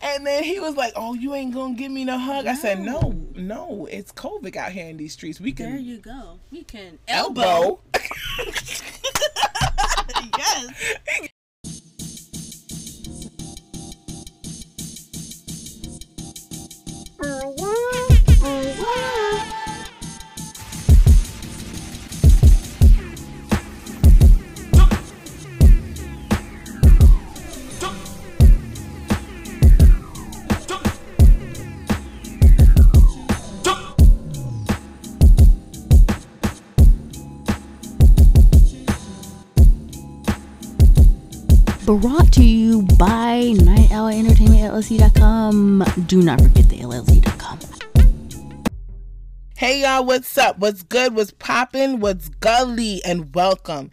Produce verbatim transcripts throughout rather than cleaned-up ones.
And then he was like, oh, you ain't gonna give me no hug? No. I said, no, no, it's COVID out here in these streets. We can. There you go. We can elbow. elbow. Yes. Brought to you by Night Owl Entertainment, L L C dot com. Do not forget the L L C dot com. Hey y'all, what's up? What's good? What's poppin'? What's gully? And welcome.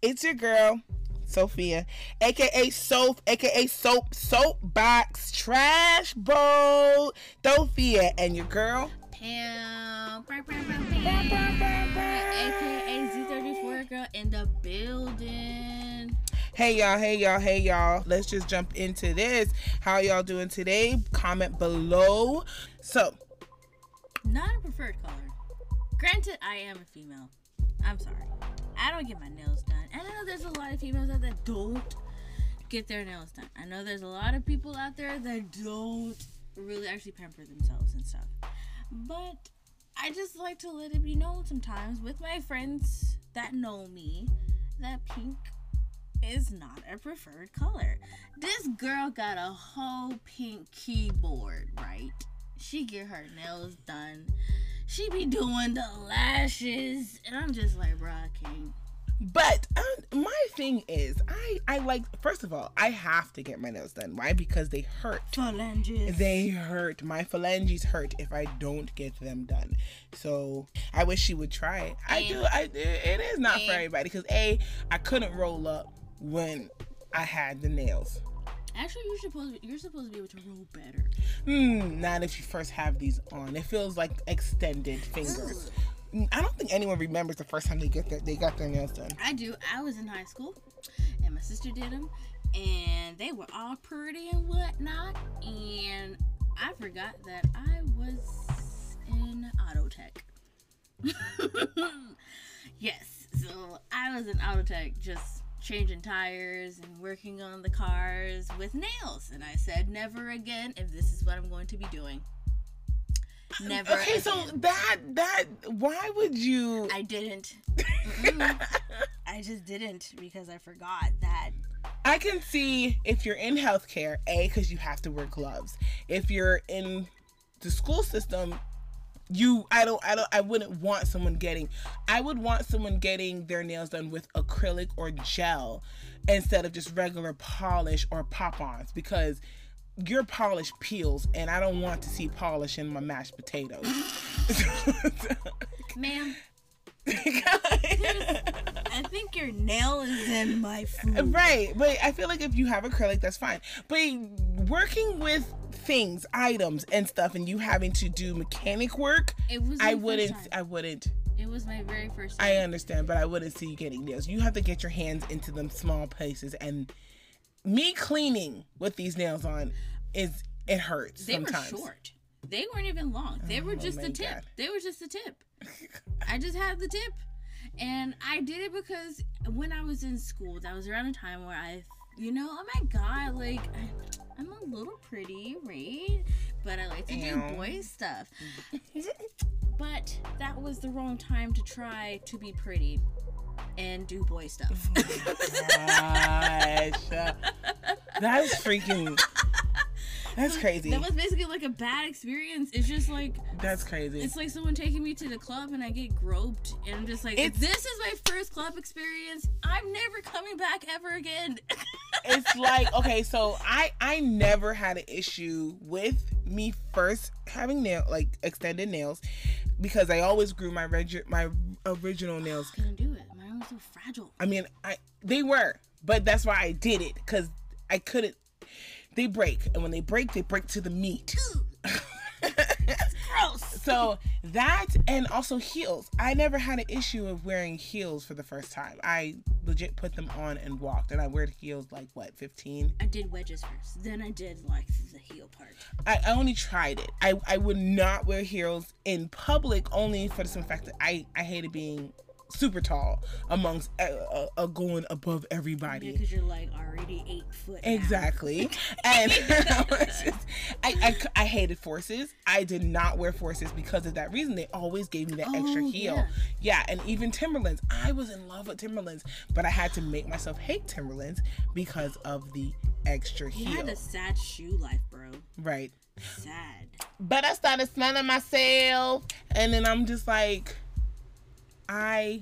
It's your girl, Sophia, aka Soap, aka Soap, Soapbox, Trash Bowl, Sophia, and your girl, Pam, aka Z thirty-four girl in the building. Hey y'all, hey y'all, hey y'all. Let's just jump into this. How y'all doing today? Comment below. So, not a preferred color. Granted, I am a female. I'm sorry. I don't get my nails done. And I know there's a lot of females out there that don't get their nails done. I know there's a lot of people out there that don't really actually pamper themselves and stuff. But I just like to let it be known sometimes with my friends that know me that pink is not a preferred color. This girl got a whole pink keyboard, right? She get her nails done. She be doing the lashes. And I'm just like, bro, I can't. But um, my thing is, I, I like, first of all, I have to get my nails done. Why? Because they hurt. Phalanges. They hurt. My phalanges hurt if I don't get them done. So I wish she would try it. I and, do. I, it is not and, for everybody. Because A, I couldn't roll up when I had the nails. Actually, you're supposed to, you're supposed to be able to roll better. Mm, not if you first have these on. It feels like extended fingers. Ooh. I don't think anyone remembers the first time they get their, they got their nails done. I do. I was in high school, and my sister did them, and they were all pretty and whatnot. And I forgot that I was in auto tech. Yes, so I was in auto tech just changing tires and working on the cars with nails, and I said never again if this is what I'm going to be doing. Never okay again. So that that why would you I didn't I just didn't because I forgot that. I can see if you're in healthcare, A, because you have to wear gloves. If you're in the school system, You, I don't, I don't, I wouldn't want someone getting, I would want someone getting their nails done with acrylic or gel instead of just regular polish or pop-ons, because your polish peels and I don't want to see polish in my mashed potatoes. Ma'am. I think your nail is in my food. Right, but I feel like if you have acrylic, that's fine. But working with things, items, and stuff, and you having to do mechanic work, it was I wouldn't. I wouldn't. It was my very first time. I understand, but I wouldn't see you getting nails. You have to get your hands into them small places, and me cleaning with these nails on is it hurts. They sometimes. Were short. They weren't even long. They were oh, just the tip. God. They were just the tip. I just had the tip. And I did it because when I was in school, that was around a time where I, you know, oh my God, like, I, I'm a little pretty, right? But I like to Damn. do boy stuff. But that was the wrong time to try to be pretty and do boy stuff. Oh my gosh. That's freaking... That's crazy. That was basically like a bad experience. It's just like... That's crazy. It's like someone taking me to the club and I get groped. And I'm just like, it's, this is my first club experience. I'm never coming back ever again. It's like, okay, so I, I never had an issue with me first having nail like extended nails because I always grew my, regi- my original nails. I couldn't do it. Mine was so fragile. I mean, I they were. But that's why I did it because I couldn't. They break, and when they break, they break to the meat. That's gross. So that, and also heels. I never had an issue of wearing heels for the first time. I legit put them on and walked. And I wore heels like, what, fifteen? I did wedges first. Then I did, like, the heel part. I, I only tried it. I, I would not wear heels in public only for the simple fact that I, I hated being super tall amongst uh, uh, uh, going above everybody, because yeah, you're like already eight foot, exactly. And I, just, I, I I hated forces. I did not wear forces because of that reason. They always gave me that oh, extra heel. Yeah. yeah and even Timberlands. I was in love with Timberlands, but I had to make myself hate Timberlands because of the extra heel. You had a sad shoe life, bro. Right. Sad. But I started smelling myself, and then I'm just like, I,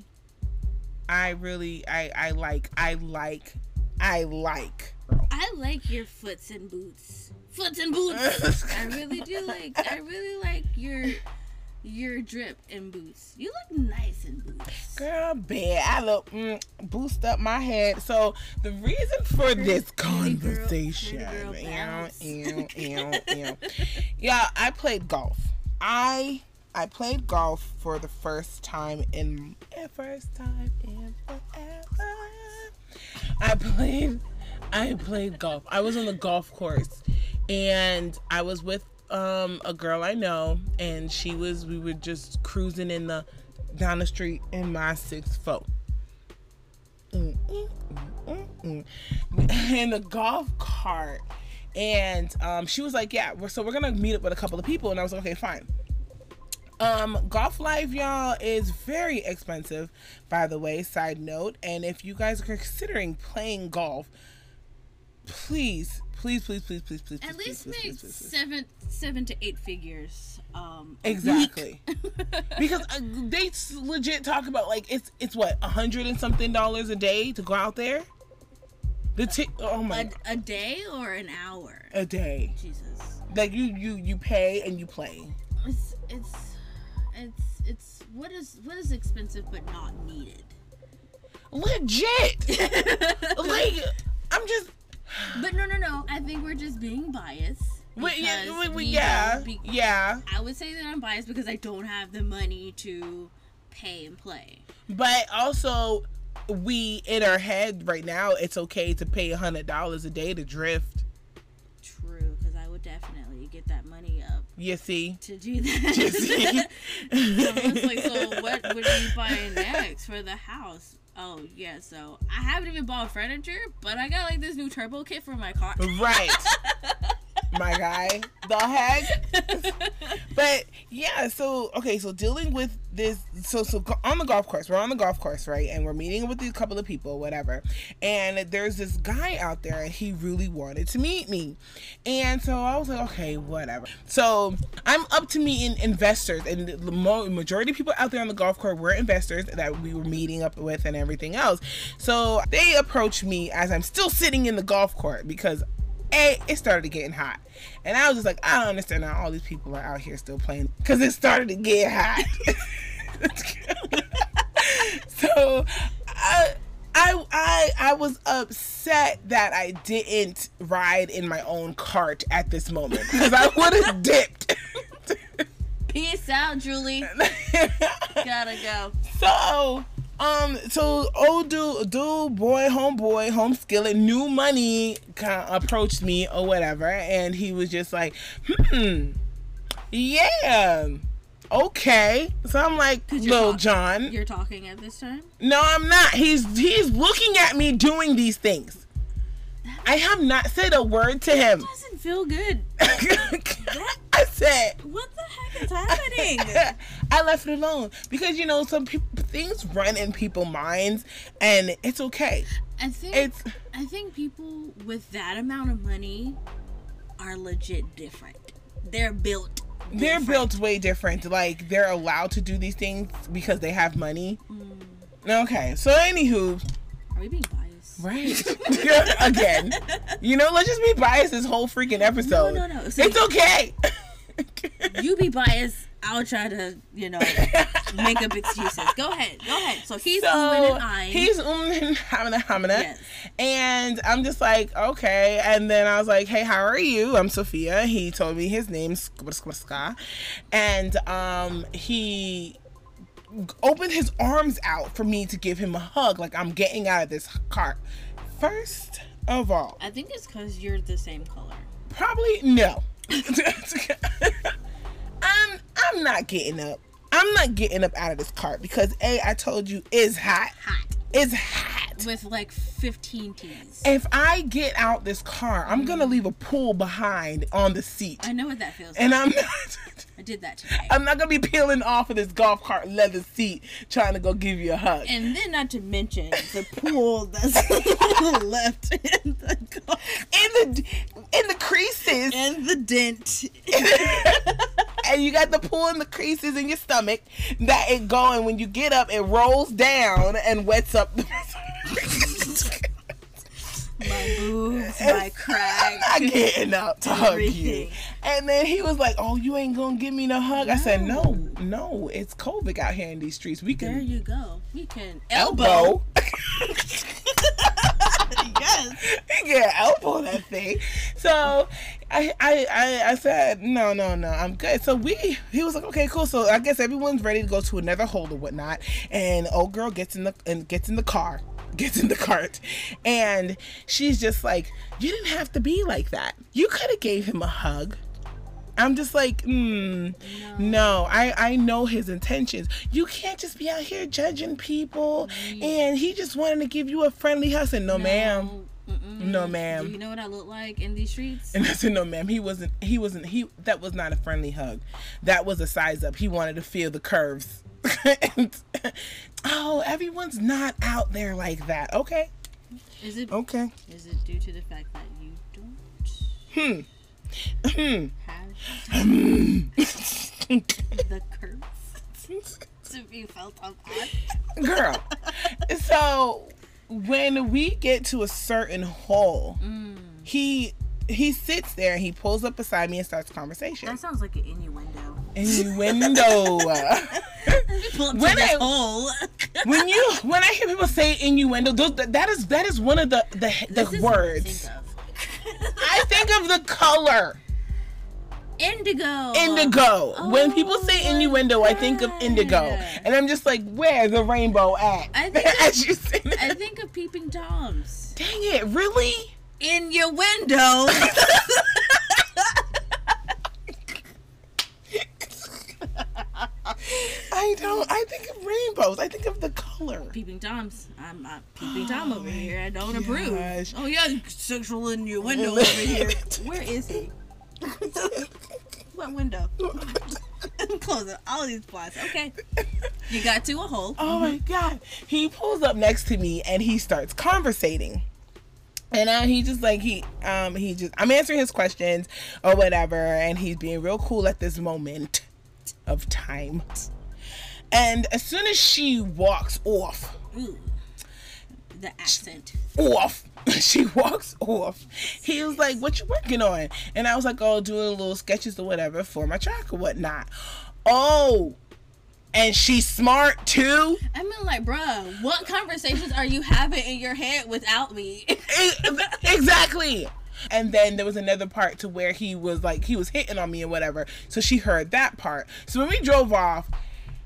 I really, I, I like, I like, I like. Girl. I like your foots and boots. Foots and boots. I really do like, I really like your, your drip and boots. You look nice in boots. Girl, bad. I look, mm, boost up my head. So the reason for this conversation, yeah, yeah, I played golf. I. I played golf for the first time in first time in forever. I played I played golf. I was on the golf course, and I was with um a girl I know, and she was we were just cruising in the down the street in my six foot. Mm, mm, mm, mm, mm. In the golf cart, and um she was like, yeah, we're, so we're gonna meet up with a couple of people, and I was like, okay, fine. Um, golf life, y'all, is very expensive, by the way, side note. And if you guys are considering playing golf, please, please, please, please, please, please, at please, least please, make please, please, please. seven, seven to eight figures. Um, exactly, because uh, they legit talk about, like, it's it's what a hundred and something dollars a day to go out there. The t- oh my, a, a day or an hour? A day. Jesus. Like you, you, you pay and you play. It's it's. It's it's what is what is expensive but not needed. Legit. Like, I'm just. But no no no. I think we're just being biased. Wait, yeah wait, wait, yeah, be, yeah. I would say that I'm biased because I don't have the money to pay and play. But also, we in our head right now, it's okay to pay a hundred dollars a day to drift. True, because I would definitely get that money up. You see? To do that. You see? So it's like, so what would you buy next for the house? Oh, yeah, so I haven't even bought furniture, but I got, like, this new turbo kit for my car. Right. My guy. The heck? But, yeah, so, okay, so dealing with this, so, so on the golf course, we're on the golf course, right, and we're meeting with these couple of people, whatever, and there's this guy out there, and he really wanted to meet me, and so I was like, okay, whatever. So I'm up to meeting investors, and the majority of people out there on the golf course were investors that we were meeting up with and everything else, so they approached me as I'm still sitting in the golf court, because A, it started getting hot. And I was just like, I don't understand how all these people are out here still playing. Because it started to get hot. So I, I, I, I was upset that I didn't ride in my own cart at this moment. Because I would have dipped. Peace out, Julie. Gotta go. So... Um, so old dude, dude, boy, homeboy, home skillet, new money kind of approached me or whatever. And he was just like, hmm, yeah, okay. So I'm like, Lil John. You're talking at this time? No, I'm not. He's, he's looking at me doing these things. That I have not said a word to him. That doesn't feel good. That, I said, what the heck is happening? I left it alone because, you know, some people, things run in people's minds, and it's okay. I think it's. I think people with that amount of money are legit different. They're built. Different. They're built way different. Like, they're allowed to do these things because they have money. Mm. Okay, so anywho, are we being biased? Right. Again, you know, let's just be biased this whole freaking episode. No, no, no. So it's you, okay. You be biased. I'll try to, you know, make up excuses. Go ahead. Go ahead. So he's so, um and I. He's um and hamina hamina. Yes. And I'm just like, okay. And then I was like, hey, how are you? I'm Sophia. He told me his name, and um, he opened his arms out for me to give him a hug, like, I'm getting out of this cart. First of all, I think it's because you're the same color. Probably. No. I'm, I'm not getting up. I'm not getting up out of this cart because, A, I told you, it's hot. Hot. It's hot. With like fifteen T's. If I get out this car, I'm mm-hmm. going to leave a pool behind on the seat. I know what that feels and like. And I'm not... I did that today. I'm not going to be peeling off of this golf cart leather seat trying to go give you a hug. And then not to mention the pool that's left in the car. In the, in the creases. And the dent. And you got the pool in the creases in your stomach that it going. When you get up, it rolls down and wets up. My boobs, my crack. I'm not getting up to everything. Hug you. And then he was like, "Oh, you ain't gonna give me no hug." No. I said, "No, no, it's COVID out here in these streets. We can." There you go. We can elbow. elbow. Yes. You can elbow that thing. So I, I, I, I said, "No, no, no, I'm good." So we, he was like, "Okay, cool." So I guess everyone's ready to go to another hold or whatnot. And old girl gets in the and gets in the car. Gets in the cart, and she's just like, "You didn't have to be like that. You could have gave him a hug." I'm just like, mm, no, no I, I know his intentions. You can't just be out here judging people, mm. and he just wanted to give you a friendly hug. I said, no, no. ma'am. Mm-mm. No, ma'am. Do you know what I look like in these streets? And I said, no, ma'am. He wasn't, he wasn't, he, that was not a friendly hug. That was a size up. He wanted to feel the curves. And, oh, everyone's not out there like that. Okay. Is it okay? Is it due to the fact that you don't hmm have the curves to be felt on that? Girl. So when we get to a certain hole, mm. he he sits there and he pulls up beside me and starts conversation. That sounds like an innuendo. Innuendo. When I, when you when I hear people say innuendo, those, that is that is one of the the, the words. Think I think of the color indigo. Indigo. Oh, when people say innuendo, God. I think of indigo, and I'm just like, where's the rainbow at? I think As of, you say that. I think of peeping toms. Dang it! Really? In your window. I don't. I think of rainbows. I think of the color. Peeping toms. I'm not peeping oh tom over here. I don't gosh. approve. Oh yeah, sexual innuendo over here. Where is he? What window? I'm closing all these plots. Okay. You got to a hole. Oh mm-hmm. my God. He pulls up next to me and he starts conversating. And now he just like he um he just I'm answering his questions or whatever, and he's being real cool at this moment of time. And as soon as she walks off, ooh, the accent off, she walks off. He was like, "What you working on?" And I was like, "Oh, doing little sketches or whatever for my track or whatnot." Oh, and she's smart too. I mean, like, bruh, what conversations are you having in your head without me? Exactly. And then there was another part to where he was like, he was hitting on me and whatever. So she heard that part. So when we drove off,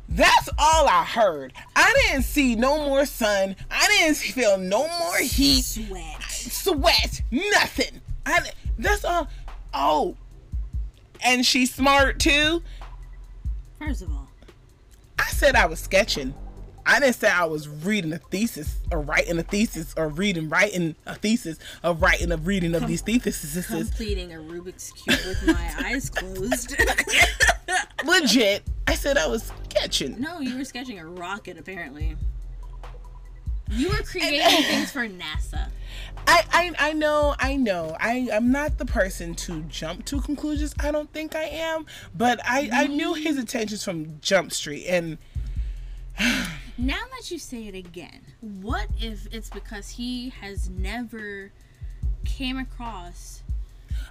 that's all I heard. I didn't see no more sun. I didn't feel no more heat. Sweat. Sweat. Nothing. I, that's all. Oh. And she's smart too. First of all, I said I was sketching. I didn't say I was reading a thesis or writing a thesis or reading, writing a thesis or writing a reading of Com- these theses. Completing a Rubik's Cube with my eyes closed. Legit. I said I was sketching. No, you were sketching a rocket, apparently. You were creating and, things for NASA. I, I I know, I know. I, I'm not the person to jump to conclusions. I don't think I am. But I, I knew his intentions from Jump Street. And... Now that you say it again, what if it's because he has never came across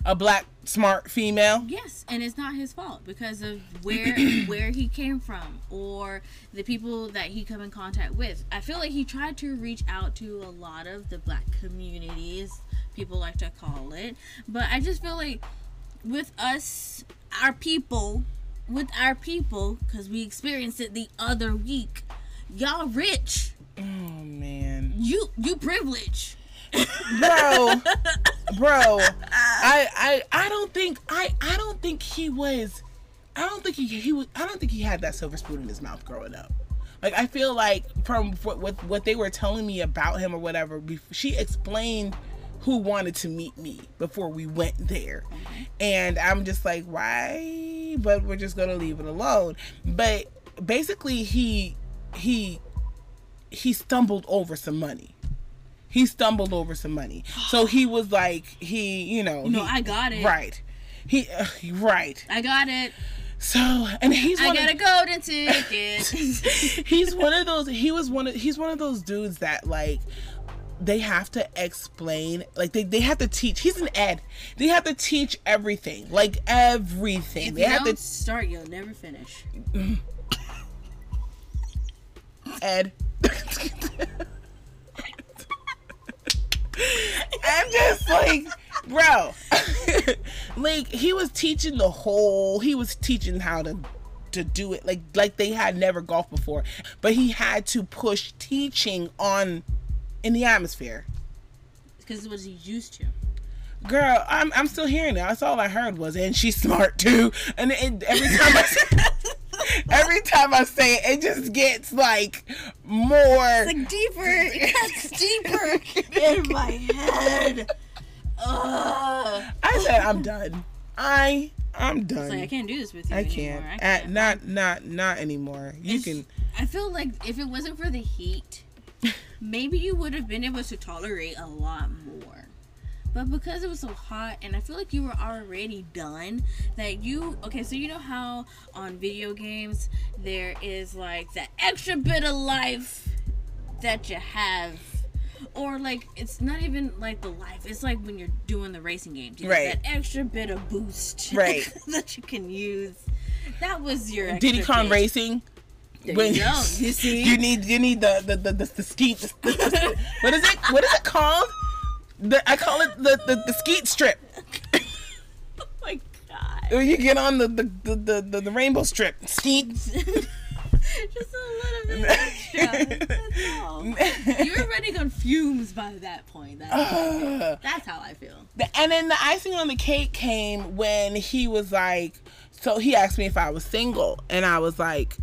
a black smart female? Yes, and it's not his fault because of where where he came from or the people that he come in contact with. I feel like he tried to reach out to a lot of the black communities, people like to call it, but I just feel like with us, our people, with our people, because we experienced it the other week. Y'all rich. Oh, man. You you privileged. Bro. Bro. I, I I don't think I I don't think he was I don't think he he was I don't think he had that silver spoon in his mouth growing up. Like, I feel like from what, what, what they were telling me about him or whatever, she explained who wanted to meet me before we went there. And I'm just like, why? But we're just going to leave it alone. But basically, he he he stumbled over some money. He stumbled over some money. So he was like, he, you know. No, he, I got it. Right. He, uh, right. I got it. So, and he's one I got of, a golden ticket. He's one of those he was one of he's one of those dudes that, like, they have to explain, like they, they have to teach. He's an ed. They have to teach everything. Like everything. If they you have don't to start, you'll never finish. Ed. I'm just like, bro. Like, he was teaching the whole, he was teaching how to to do it, like like they had never golfed before, but he had to push teaching on in the atmosphere because it was he used to. Girl, I'm I'm still hearing it. That's all I heard was, and she's smart too. And, and every time I say, every time I say it, it just gets like more. It's like deeper. It gets deeper in my head. Ugh. I said I'm done. I I'm done. It's like, I can't do this with you I anymore. Can't. I can't. At, not not not anymore. You it's, can. I feel like if it wasn't for the heat, maybe you would have been able to tolerate a lot more. But because it was so hot, and I feel like you were already done, that you, okay, so you know how on video games there is like that extra bit of life that you have. Or, like, it's not even, like, the life. It's, like, when you're doing the racing games. You right. That extra bit of boost. Right. That you can use. That was your extra Diddy Kong Racing. There when, you go. You see? You need, you need the, the, the, the, the skeet. The, the, what is it? What is it called? The, I call it the, the, the skeet strip. Oh, my God. Or you get on the, the, the, the, the, the rainbow strip. Skeet. Just a little bit extra. That's all. You were running on fumes by that point. That's, uh, that's how I feel. And then the icing on the cake came when he was like, so he asked me if I was single, and I was like,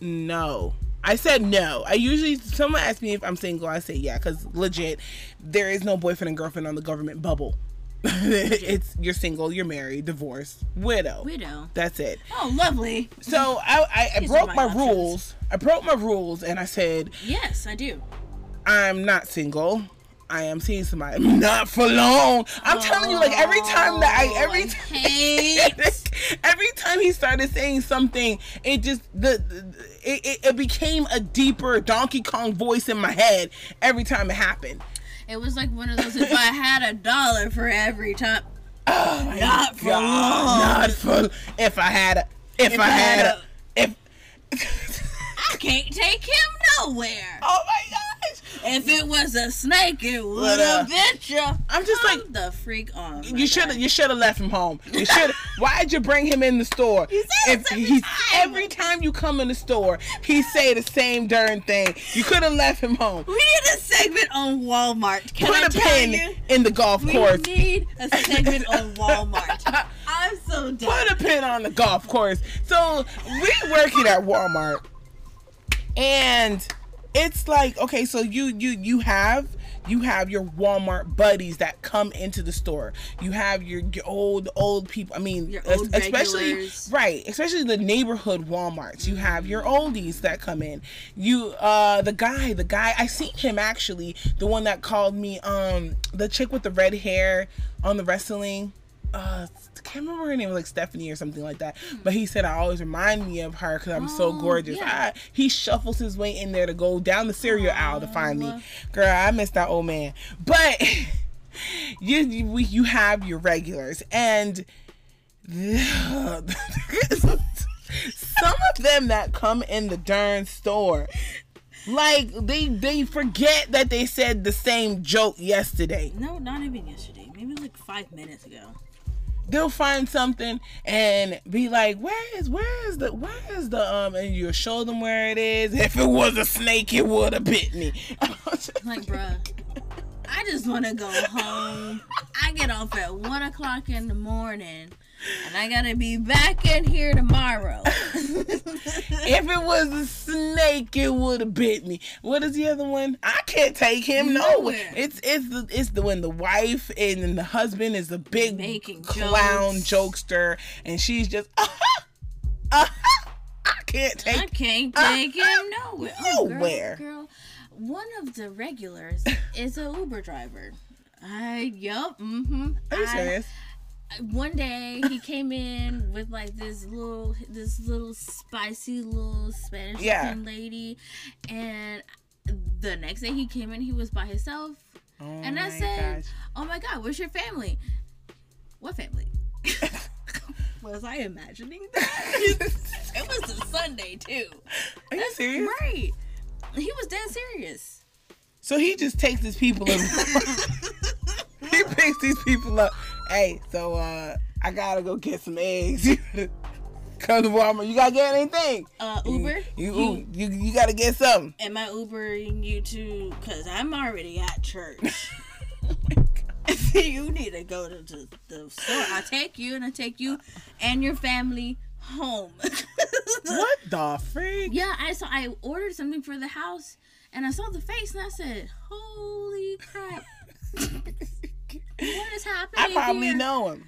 no. I said no. I usually, someone asks me if I'm single, I say yeah, because legit, there is no boyfriend and girlfriend on the government bubble. It's you're single, you're married, divorced, widow. Widow. That's it. Oh, lovely. So I, I, I broke my, my rules. I broke my rules, and I said, yes, I do. I'm not single. I am seeing somebody. Not for long. I'm oh, telling you, like every time that I, every time, every time he started saying something, it just the, the it, it, it became a deeper Donkey Kong voice in my head every time it happened. It was like one of those, if I had a dollar for every time. Oh my not for God, long. Not for if I had a if, if I, I had, had a, a if I can't take him nowhere. Oh my gosh. If it was a snake, it would have bit you. I'm just I'm like the freak on. You should you should have left him home. You should why'd you bring him in the store? You say if every, he, time. every time you come in the store, he say the same darn thing. You could have left him home. We need a segment on Walmart. Can Put I a tell pin you? in the golf we course. We need a segment on Walmart. I'm so done. Put a pin on the golf course. So we working at Walmart. And it's like, okay, so you you you have you have your Walmart buddies that come into the store. You have your, your old old people. I mean, your old especially regulars. Right, especially the neighborhood Walmarts. You have your oldies that come in. You uh the guy, the guy I seen him actually, the one that called me, um the chick with the red hair on the wrestling. Uh, I can't remember her name, like Stephanie or something like that. But he said, I always remind me of her because I'm oh, so gorgeous. Yeah. I, he shuffles his way in there to go down the cereal oh. aisle to find me. Girl, I miss that old man. But you, you you have your regulars, and some of them that come in the darn store, like they they forget that they said the same joke yesterday. No, not even yesterday. Maybe like five minutes ago. they'll find something and be like, where is, where is the, where is the, um, and you'll show them where it is. If it was a snake, it would have bit me. Like, bruh, I just want to go home. I get off at one o'clock in the morning. And I gotta be back in here tomorrow. If it was a snake, it would have bit me. What is the other one? I can't take him nowhere. nowhere. It's it's the it's the when the wife and then the husband is a big Making clown jokes. jokester, and she's just uh-huh, uh-huh, I can't take. I can't take uh-huh, him nowhere. Nowhere. Oh, girl, girl, one of the regulars is an Uber driver. I yup. Mm-hmm. Are you I, serious? One day he came in with like this little, this little spicy little Spanish yeah. lady, and the next day he came in, he was by himself, oh and I said, gosh. "Oh my God, where's your family? What family?" Was I imagining that? It was a Sunday too. Are you That's serious? Right. He was dead serious. So he just takes his people and he picks these people up. Hey, so uh, I gotta go get some eggs. Come to Walmart. You gotta get anything? Uh, Uber. You you, you you you gotta get something. Am I Ubering you too? Cause I'm already at church. Oh you need to go to the, the store. I take you and I take you and your family home. What the freak? Yeah, I saw. I ordered something for the house and I saw the face and I said, "Holy crap." What is happening? I probably here? know him.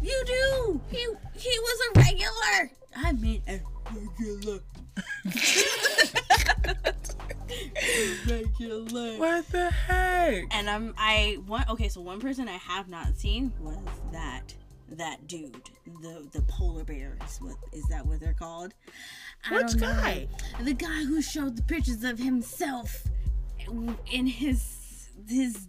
You do. He he was a regular. I mean a regular. a regular. What the heck? And I'm I one okay. So one person I have not seen was that that dude, the the polar bears. What is that? What they're called? I Which don't know. guy? The guy who showed the pictures of himself in his his.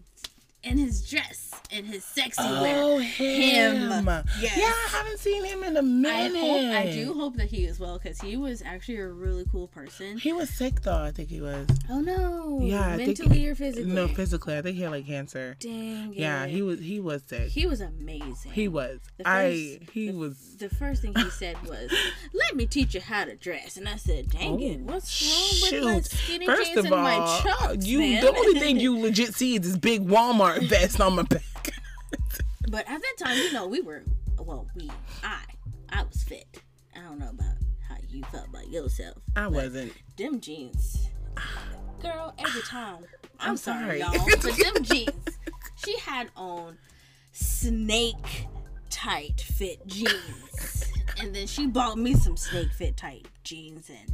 In his dress, in his sexy oh, wear. Oh, him. him. Yes. Yeah, I haven't seen him in a minute. I, hope, I do hope that he is well, because he was actually a really cool person. He was sick, though, I think he was. Oh, no. Yeah, Mentally I think, or physically? No, physically. I think he had, like, cancer. Dang it. Yeah, he was, he was sick. He was amazing. He was. The first, I, he the, was. The first thing he said was, let me teach you how to dress. And I said, dang oh, it, what's wrong shoot. with my skinny first jeans and all, my chucks, you, man? The only thing you legit see is this big Walmart vest on my back. But at that time, you know, we were well we I I was fit. I don't know about how you felt about yourself. I wasn't. Them jeans. Girl, every time. I'm, I'm sorry, sorry y'all. But them jeans. She had on snake tight fit jeans. And then she bought me some snake fit tight jeans, and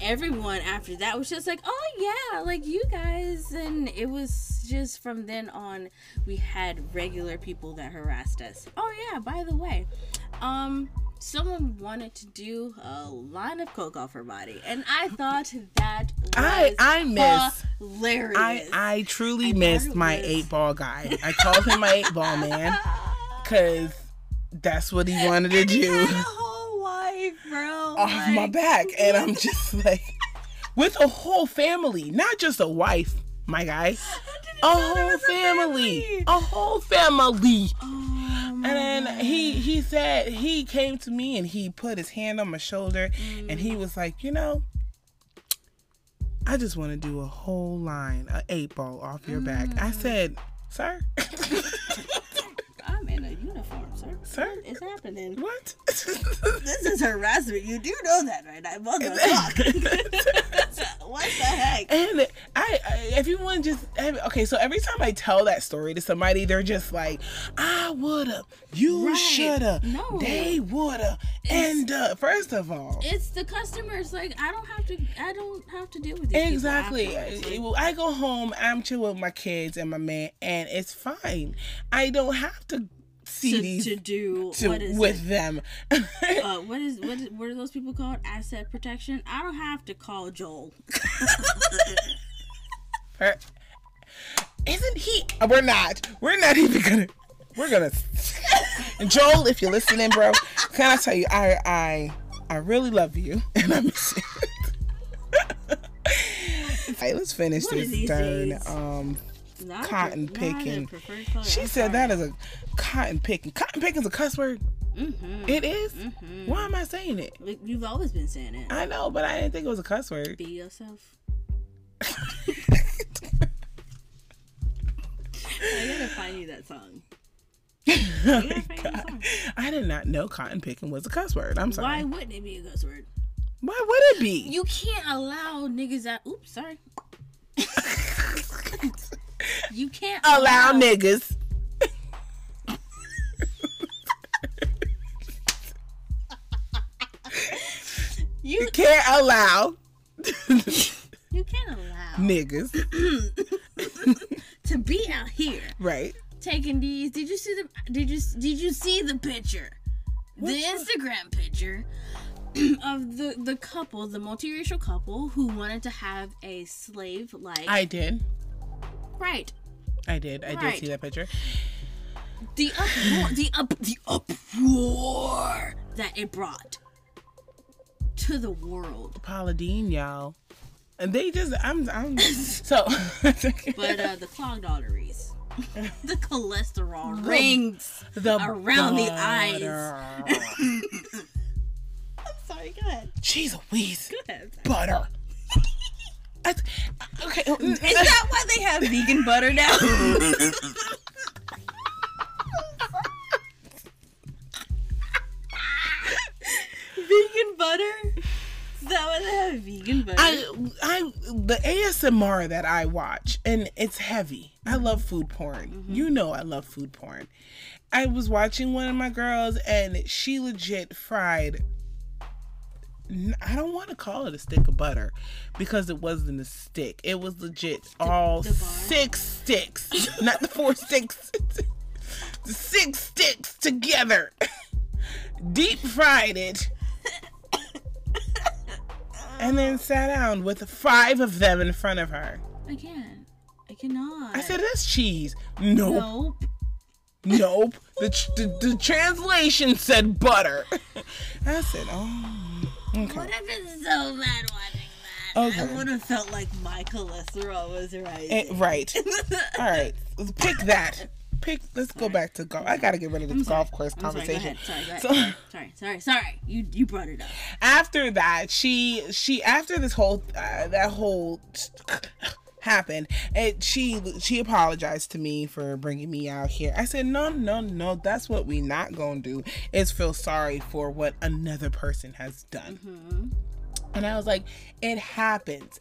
everyone after that was just like, oh yeah, like you guys. And it was just from then on, we had regular people that harassed us. Oh yeah, by the way, um, someone wanted to do a line of coke off her body, and I thought that was I I miss hilarious. I I truly I missed my was... eight ball guy. I called him my eight ball man, cause that's what he wanted to and do. He had a whole life, bro. Off like... my back. And I'm just like, with a whole family, not just a wife, my guy. A whole family. family. A whole family. Oh, and then he, he said, he came to me and he put his hand on my shoulder mm. and he was like, you know, I just want to do a whole line, an eight ball off your mm. back. I said, sir? I'm in a uniform, sir. Sir? It's happening. What? This is harassment. You do know that, right? I'm on the clock. What the heck? And I, I, everyone just, okay, so every time I tell that story to somebody, they're just like, I woulda, you right. shoulda, no. they woulda, it's, and uh, first of all. It's the customers. Like, I don't have to, I don't have to deal with these exactly. people afterwards. Well, I go home, I'm chill with my kids and my man, and it's fine. I don't have to see to, these to do to, what is with it? them uh, what is what is, what are those people called? Asset protection. I don't have to call Joel. Her, isn't he we're not we're not even gonna we're gonna Joel, if you're listening, bro, can I tell you I I I really love you and I miss you. All right, let's finish what this darn um Not cotton picking. Not she I'm said sorry. That is a cotton picking. Cotton picking is a cuss word. Mm-hmm. It is? Mm-hmm. Why am I saying it? You've always been saying it. I know, but I didn't think it was a cuss word. Be yourself. I gotta find you that song. Oh you gotta find you that song. I did not know cotton picking was a cuss word. I'm sorry. Why wouldn't it be a cuss word? Why would it be? You can't allow niggas out. Oops, sorry. You can't allow, allow niggas. You, you can't allow. You can't allow niggas to be out here, right? Taking these. Did you see the? Did you did you see the picture? What the you? Instagram picture of the the couple, the multiracial couple who wanted to have a slave like. I did. Right. I did. I right. did see that picture. The uproar. The up. The uproar that it brought. To the world. Paula Deen, y'all. And they just, I'm, I'm, so. But uh, the clogged arteries. The cholesterol the, rings the around butter. The eyes. I'm sorry, go ahead. Jeez Louise. Go ahead. Butter. I, okay. Is that why they have vegan butter now? Vegan butter? Is that why they have vegan butter? I, I, the A S M R that I watch, and it's heavy. I love food porn. Mm-hmm. You know I love food porn. I was watching one of my girls, and she legit fried, I don't want to call it a stick of butter, because it wasn't a stick. It was legit all the, the six sticks. Not the four sticks. The six sticks together. Deep fried it. And then sat down with five of them in front of her. I can't. I cannot. I said, that's cheese. Nope. Nope. Nope. The, tr- the, the translation said butter. I said, oh. Okay. I would have been so mad watching that. Okay. I would have felt like my cholesterol was rising. It, right. All right. Pick that. Pick, let's sorry. Go back to golf. I gotta get rid of this golf course I'm conversation. Sorry, go ahead. Sorry, go ahead. So, sorry, sorry, sorry. You you brought it up. After that, she she after this whole uh, that whole happened, and she she apologized to me for bringing me out here. I said no no no. That's what we not gonna do is feel sorry for what another person has done. Mm-hmm. And I was like, it happens.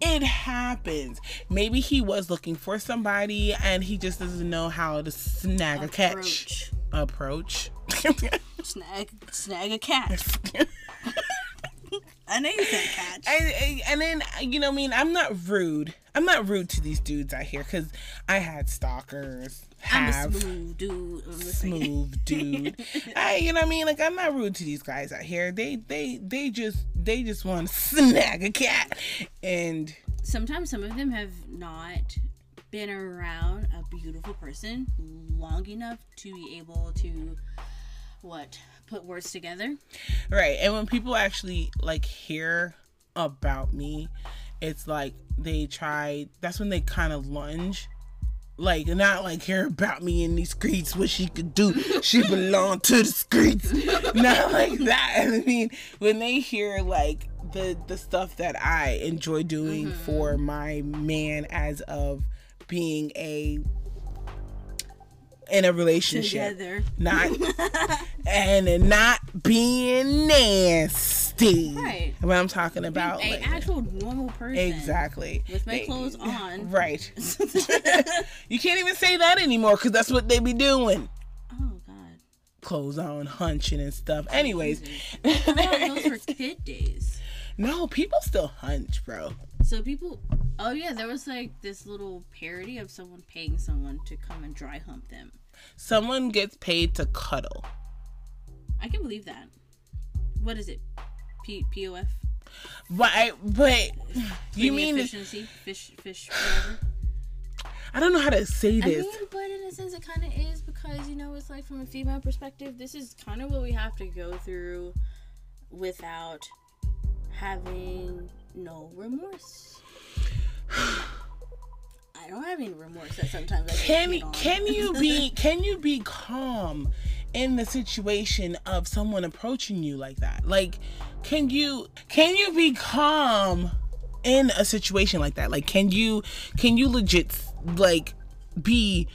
It happens. Maybe he was looking for somebody and he just doesn't know how to snag a catch. Approach. snag, snag a catch. I know you said catch. And, and then, you know, I mean, I'm not rude. I'm not rude to these dudes out here because I had stalkers. Have I'm a smooth dude. I'm smooth dude. I, you know what I mean? Like, I'm not rude to these guys out here. They, they, they just, they just want to snag a cat. And sometimes some of them have not been around a beautiful person long enough to be able to, what, put words together. Right. And when people actually like hear about me, it's like they try. That's when they kind of lunge. Like, not like hear about me in these streets, what she could do. She belonged to the streets. Not like that. I mean, when they hear, like, the, the stuff that I enjoy doing mm-hmm. for my man as of being a, in a relationship. Together. Not, and not being nasty. Right. What I'm talking about. An like, actual normal person. Exactly. With my they, clothes on. Right. You can't even say that anymore because that's what they be doing. Oh, God. Clothes on, hunching and stuff. Anyways. I thought those were kid days. No, people still hunch, bro. So people, oh yeah, there was like this little parody of someone paying someone to come and dry hump them. Someone gets paid to cuddle. I can believe that. What is it? P- POF? But, I, but you mean... efficiency? Fish, fish, whatever? I don't know how to say this. I mean, but in a sense it kind of is because, you know, it's like from a female perspective, this is kind of what we have to go through without having no remorse. I I don't have any remorse that sometimes I can get on. Can you be can you be calm in the situation of someone approaching you like that? Like, can you can you be calm in a situation like that? Like, can you can you legit like be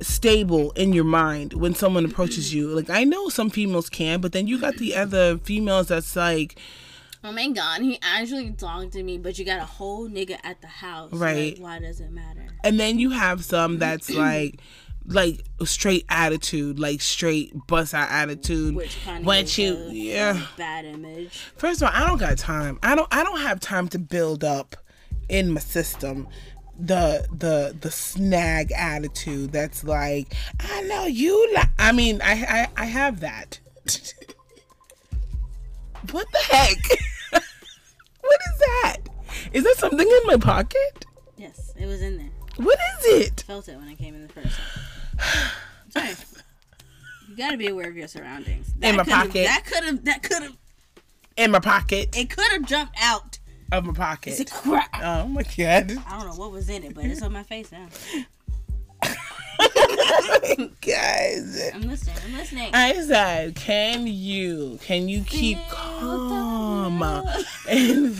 stable in your mind when someone approaches you? Like, I know some females can, but then you got the other females that's like, oh my god, he actually talked to me, but you got a whole nigga at the house, right? Like, why does it matter? And then you have some that's like like straight attitude, like straight bust out attitude, which kind of you a, yeah bad image. First of all, I don't got time. I don't I don't have time to build up in my system the the the snag attitude that's like, I know you li-. I mean, I, I I have that. What the heck? What is that? Is there something in my pocket? Yes, it was in there. What is it? I felt it when I came in the first time. Sorry. You gotta be aware of your surroundings. That in my pocket. That could have. That could have. In my pocket. It could have jumped out of my pocket. It's a crap. Oh my god. I don't know what was in it, but it's on my face now. Guys, I'm listening. I'm listening. I said, can you can you keep calm and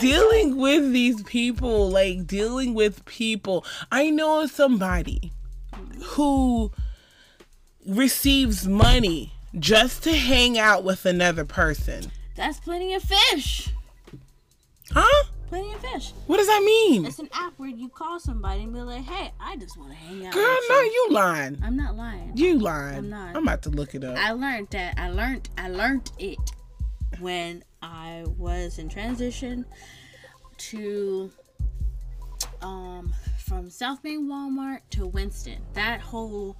dealing with these people, like dealing with people? I know somebody who receives money just to hang out with another person. That's Plenty of Fish. Huh? Plenty of Fish. What does that mean? It's an app where you call somebody and be like, hey, I just want to hang out. Girl, with no, you. you lying. I'm not lying. You lying. I'm not. I'm about to look it up. I learned that. I learned I learned it when I was in transition to um from South Main Walmart to Winston. That whole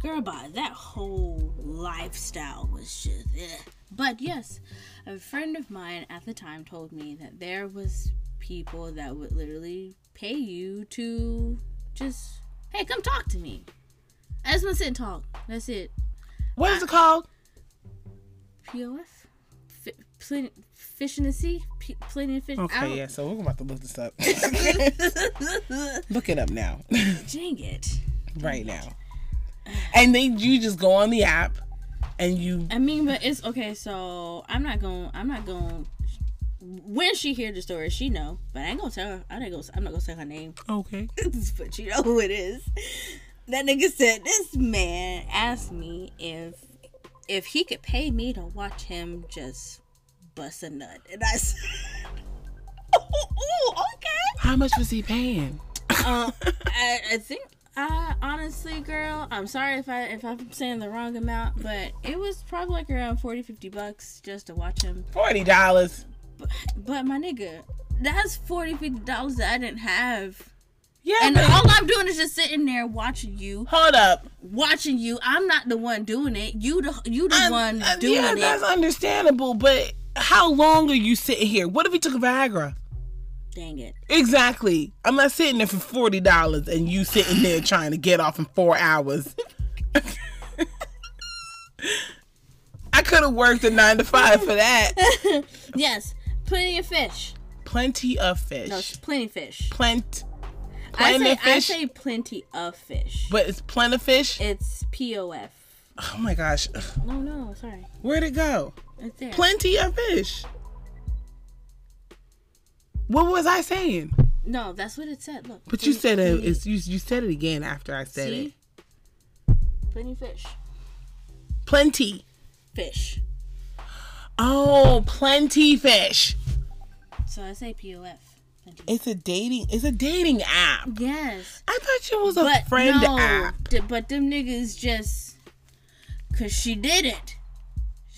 girl bye, that whole lifestyle was just ugh. But yes, a friend of mine at the time told me that there was people that would literally pay you to just, hey, come talk to me. I just want to sit and talk. That's it. What I, is it called? P O F? F- plenty, fish in the sea? P- plenty of fish. Okay, yeah, so we're about to look this up. Look it up now. Dang it. Right now. And then you just go on the app. And you I mean, but it's okay, so I'm not going I'm not going when she hear the story, she know, but I ain't gonna tell her. I ain't gonna I'm not gonna say her name. Okay. But you know who it is. That nigga said this man asked me if if he could pay me to watch him just bust a nut. And I said, oh, okay. How much was he paying? uh, I, I think I, honestly, girl, I'm sorry if I if I'm saying the wrong amount, but it was probably like around forty, fifty bucks just to watch him. Forty dollars. But, but my nigga, that's forty, fifty dollars that I didn't have. Yeah. And but all I'm doing is just sitting there watching you. Hold up. Watching you. I'm not the one doing it. You the you the I'm, one uh, doing yeah, it. Yeah, that's understandable. But how long are you sitting here? What if he took a Viagra? Dang it. Exactly. I'm not sitting there for forty dollars and you sitting there trying to get off in four hours. I could have worked a nine to five for that. Yes. Plenty of Fish. Plenty of Fish. No, it's Plenty of Fish. Plent. I say, I say Plenty of Fish. But it's Plenty of Fish? It's P O F. Oh my gosh. No, no, sorry. Where'd it go? It's there. Plenty of Fish. What was I saying? No, that's what it said. Look. But plenty, you said it. It's, you you said it again after I said see? it. Plenty Fish. Plenty Fish. Oh, Plenty Fish. So I say P O F. Plenty. It's a dating. It's a dating app. Yes. I thought it was a but friend no, app. D- but them niggas just, cause she did it.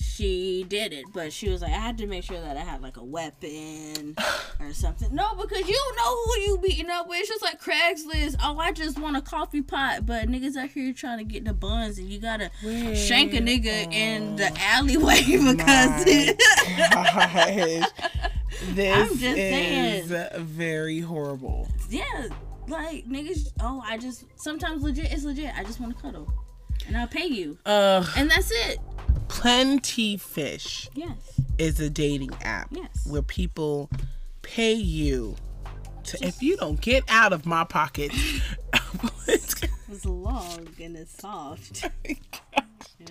She did it, but she was like, I had to make sure that I had like a weapon or something. No, because you know who you beating up with. It's just like Craigslist. Oh, I just want a coffee pot, but niggas out here trying to get the buns, and you gotta Wait. shank a nigga oh. in the alleyway because it... this I'm just is saying. Very horrible. Yeah, like niggas. Oh, I just sometimes legit. It's legit. I just want to cuddle, and I'll pay you, uh, and that's it. Plenty Fish yes. is a dating app yes. where people pay you Just, if you don't get out of my pocket. It was long and it's soft. And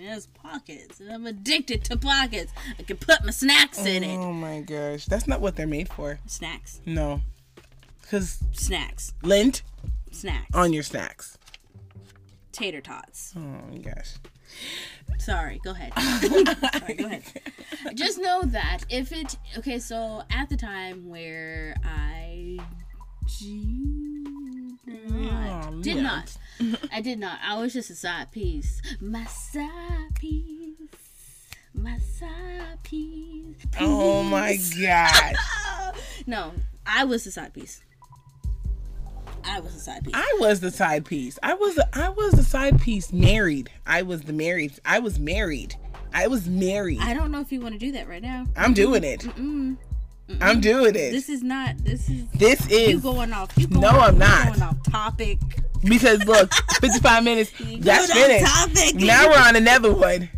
it has pockets. And I'm addicted to pockets. I can put my snacks in it. Oh my gosh. That's not what they're made for. Snacks. No. Because. Snacks. Lint. Snacks. On your snacks. Tater tots. Oh my gosh. Sorry, go ahead. Sorry, go ahead. Just know that if it... Okay, so at the time where I... Did not. Oh, did not. I did not. I was just a side piece. My side piece. My side piece. piece. Oh my gosh. No, I was a side piece. I was the side piece. I was the side piece. I was the, I was the side piece married. I was the married. I was married. I was married. I don't know if you want to do that right now. I'm doing it. Mm-mm. Mm-mm. I'm doing it. This is not. This is. This is. You going off? You going no, off, I'm not. Going off topic. Because look, fifty-five minutes. That's finished. Topic. Now we're on another one.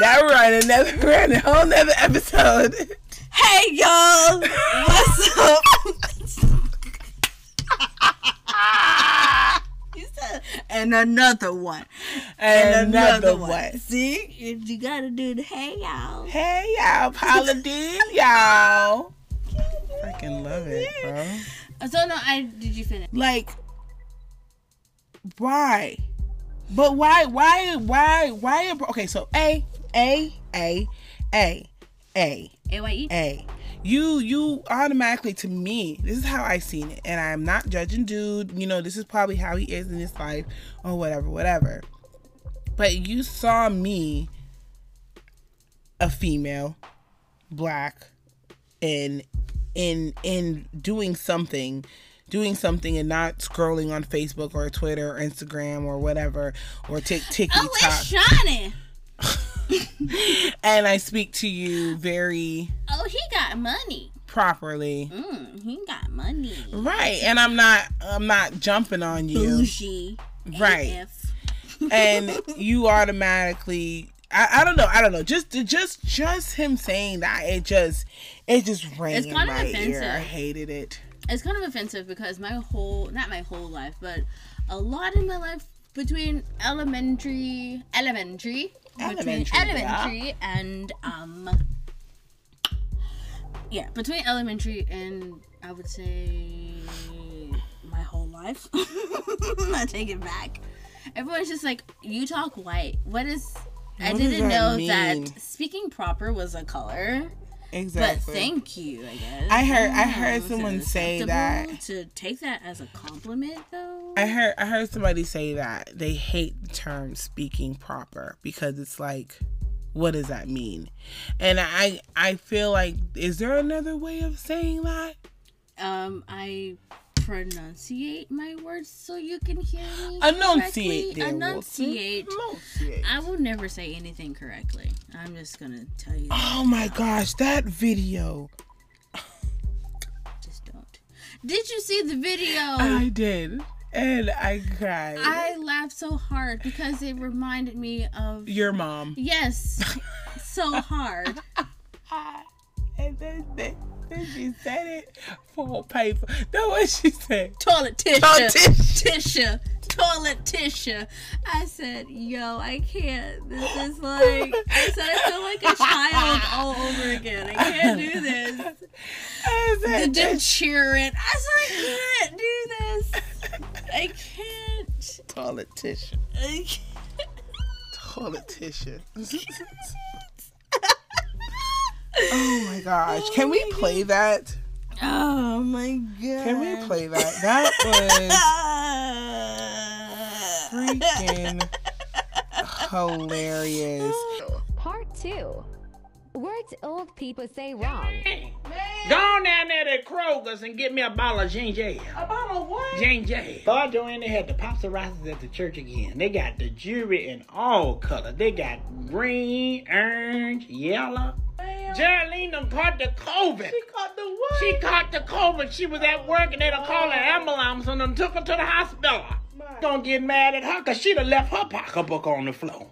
Now we're on another. We're on a whole nother episode. Hey y'all, what's up? You said, and another one. And, and another, another one. one. See? You, you gotta do the hey y'all. Hey y'all, Paula Dean, y'all. Freaking love it, bro. So no, I did you finish? Like why? But why why why why okay, so A, A, A, A, A. A Y E? A. You, you automatically, to me, this is how I seen it. And I'm not judging dude. You know, this is probably how he is in his life or whatever, whatever. But you saw me, a female, black, and in, in doing something, doing something and not scrolling on Facebook or Twitter or Instagram or whatever, or TikTok. Oh, it's shiny. And I speak to you very. Oh, he got money. Properly. Mm, he got money. Right, and I'm not. I'm not jumping on you. Bougie. Right. A F. And you automatically. I, I don't know. I don't know. Just, just, just him saying that it just, it just rang in my ear. I hated it. It's kind of offensive because my whole, not my whole life, but a lot in my life between elementary, elementary. Elementary, between elementary yeah. and um yeah between elementary and I would say my whole life. I take it back. Everyone's just like, you talk white. What is what I didn't that know mean? That speaking proper was a color. Exactly. But thank you, I guess. I heard I, I heard someone say that. To take that as a compliment though. I heard I heard somebody say that they hate the term speaking proper because it's like, what does that mean? And I I feel like, is there another way of saying that? Um I pronunciate my words so you can hear me. Enunciate. Enunciate. Enunciate. I will never say anything correctly. I'm just gonna tell you. Oh my gosh, that video. Just don't. Did you see the video? I did, and I cried. I laughed so hard because it reminded me of your mom. Yes, so hard. And then they. Then she said it for paper. No, what she said? Toilet tissue. Toilet tissue. tissue. Toilet tissue. I said, yo, I can't. This is like, I said, I feel like a child all over again. I can't do this. I said, the deterrent. I said, I can't do this. I can't. Toilet tissue. I can't. Toilet tissue. Oh my gosh. Oh Can my we play God. That? Oh my god. Can we play that? That was freaking hilarious. Part two. Words old people say wrong. Hey, go on down there to Kroger's and get me a bottle of ginger ale. A bottle of what? Ginger ale. Boy, Joanne, they had the pops and rises at the church again. They got the jewelry in all colors. They got green, orange, yellow. Geraldine done caught the COVID. She caught the what? She caught the COVID. She was at work and they done called an ambulance and done took her to the hospital. My. Don't get mad at her because she done left her pocketbook on the floor.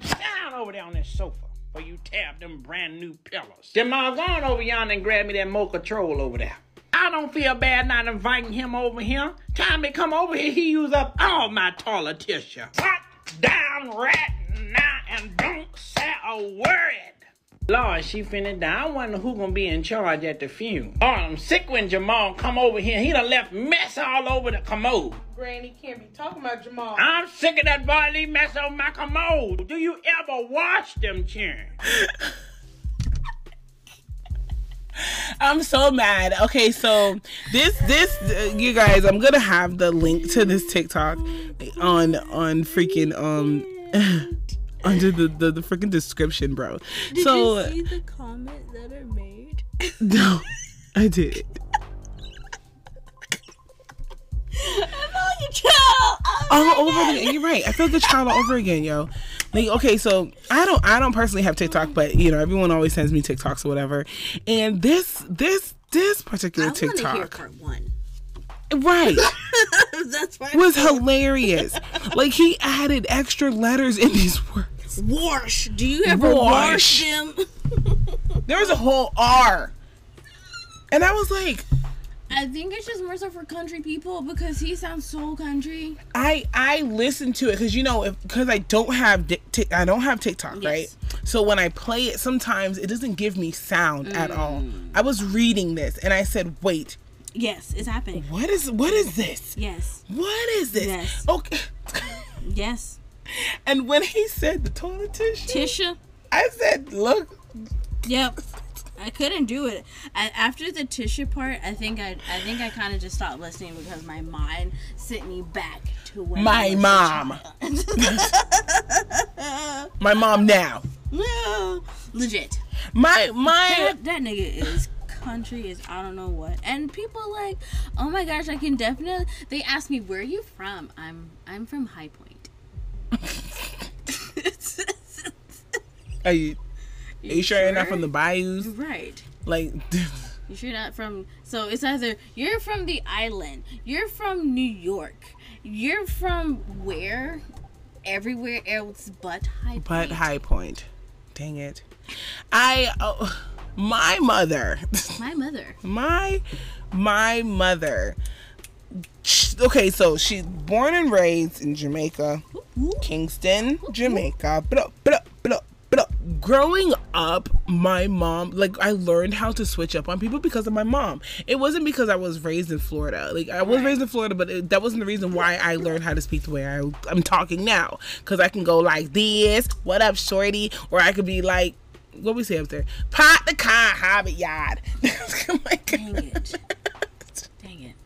Down over there on that sofa for you tap them brand new pillows. Then I gone over yonder and grabbed me that mocha troll over there. I I don't feel bad not inviting him over here. Time to come over here, he used up all my toilet tissue. Pop down right now and don't say a word. Lord, she finna die. I wonder who gonna be in charge at the funeral. Oh, I'm sick when Jamal come over here. He done left mess all over the commode. Granny can't be talking about Jamal. I'm sick of that boy leave mess on my commode. Do you ever wash them chairs? I'm so mad. Okay, so this, this, uh, you guys, I'm gonna have the link to this TikTok on, on freaking, um... under the, the, the freaking description, bro. Did so, you see the comments that are made? No, I did. I feel your child all over again. You're right. I feel the child all over again, yo. Like, okay, so I don't I don't personally have TikTok, but you know, everyone always sends me TikToks or whatever. And this this this particular I TikTok. I want to hear part one. Right. That's why was hilarious. Like, he added extra letters in these words. Wash. Do you ever wash, wash them? There was a whole R. And I was like, I think it's just more so for country people because he sounds so country. I I listen to it because you know if because I don't have I don't have TikTok, yes. Right? So when I play it, sometimes it doesn't give me sound mm. at all. I was reading this and I said, wait. Yes, it's happening. What is what is this? Yes. What is this? Yes. Okay. Yes. And when he said the toilet tissue, Tisha, I said, look. Yep. I couldn't do it. I, after the Tisha part, I think I I think I kind of just stopped listening because my mind sent me back to when my I was mom. My mom now. No, legit. My my that, that nigga is. Country is I don't know what, and people like, oh my gosh, I can definitely. They ask me, where are you from? I'm I'm from High Point. Are you? Are you sure you're not from the bayous? Right. Like. You sure not from? So it's either you're from the island, you're from New York, you're from where? Everywhere else but High Point. But High Point. Dang it. I. Oh. My mother. My mother. my, my mother. She, okay, so she's born and raised in Jamaica, ooh, ooh. Kingston, ooh, Jamaica. Ooh. Blah, blah, blah, blah. Growing up, my mom, like, I learned how to switch up on people because of my mom. It wasn't because I was raised in Florida. Like, I was right. raised in Florida, but it, that wasn't the reason why I learned how to speak the way I, I'm talking now. Because I can go like this, what up, shorty? Or I could be like, what we say up there? Pot the car, hobbit yard. Oh my God. Dang it. Dang it.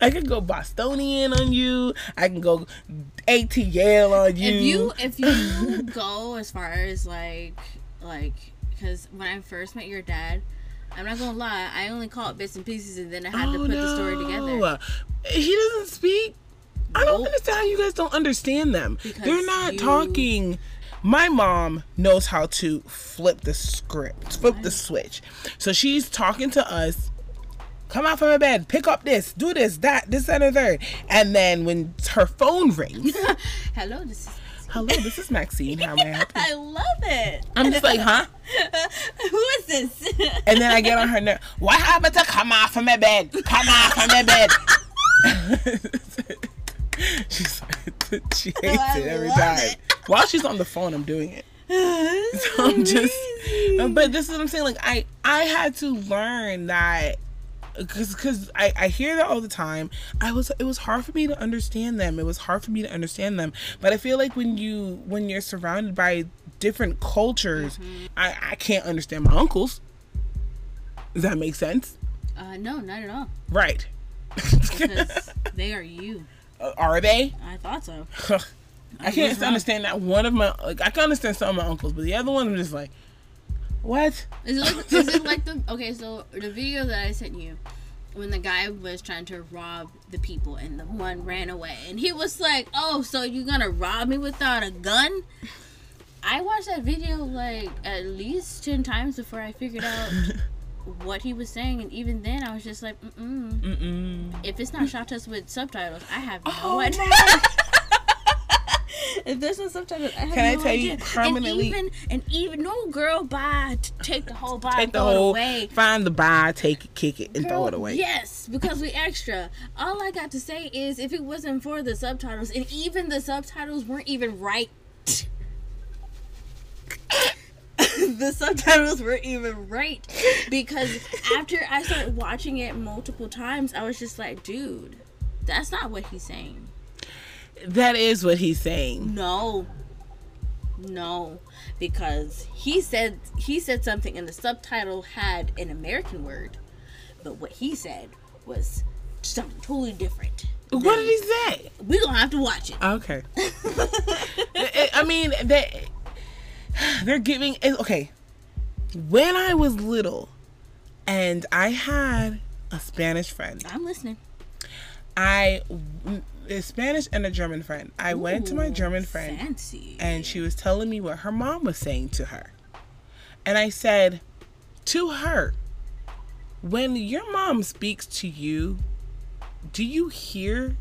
I can go Bostonian on you. I can go A T L on you. If you if you go as far as like like because when I first met your dad, I'm not gonna lie, I only caught bits and pieces and then I had oh, to put no. the story together. He doesn't speak. Nope. I don't understand how you guys don't understand them. Because they're not you... talking. My mom knows how to flip the script, flip the switch. So she's talking to us, come out from her bed, pick up this, do this, that, this, that, and the third. And then when her phone rings. Hello, this is Maxine. Hello, this is Maxine. How may I help you? I love it. I'm just like, huh? Who is this? And then I get on her nerve. What happened to come out from my bed? Come out from my bed. She's like, she hates oh, it every time. It. While she's on the phone, I'm doing it. So I'm just, but this is what I'm saying. Like I, I had to learn that, cause, cause I, I hear that all the time. I was, it was hard for me to understand them. It was hard for me to understand them. But I feel like when you, when you're surrounded by different cultures, mm-hmm. I, I can't understand my uncles. Does that make sense? Uh, no, not at all. Right. Because they are you. Uh, are they? I thought so. I can't understand that one of my like I can understand some of my uncles, but the other one I'm just like, what? Is it like, is it like the okay? So the video that I sent you, when the guy was trying to rob the people and the one ran away, and he was like, "Oh, so you're gonna rob me without a gun?" I watched that video like at least ten times before I figured out what he was saying, and even then I was just like, "Mm mm mm." If it's not shot to us with subtitles, I have no oh idea. If there's not subtitles, I have Can no I tell idea. You permanently? And even, and even, no girl, bye. Take the whole bye, take the throw whole, it away. Find the bye, take it, kick it, and girl, throw it away. Yes, because we extra. All I got to say is, if it wasn't for the subtitles, and even the subtitles weren't even right. The subtitles weren't even right, because after I started watching it multiple times, I was just like, dude, that's not what he's saying. That is what he's saying. No. No. Because he said he said something and the subtitle had an American word, but what he said was something totally different. What then, did he say? We're going to have to watch it. Okay. I mean, they, they're giving... Okay. When I was little and I had a Spanish friend... I'm listening. I... A Spanish and a German friend. I Ooh, went to my German friend fancy. And she was telling me what her mom was saying to her. And I said to her, when your mom speaks to you, do you hear?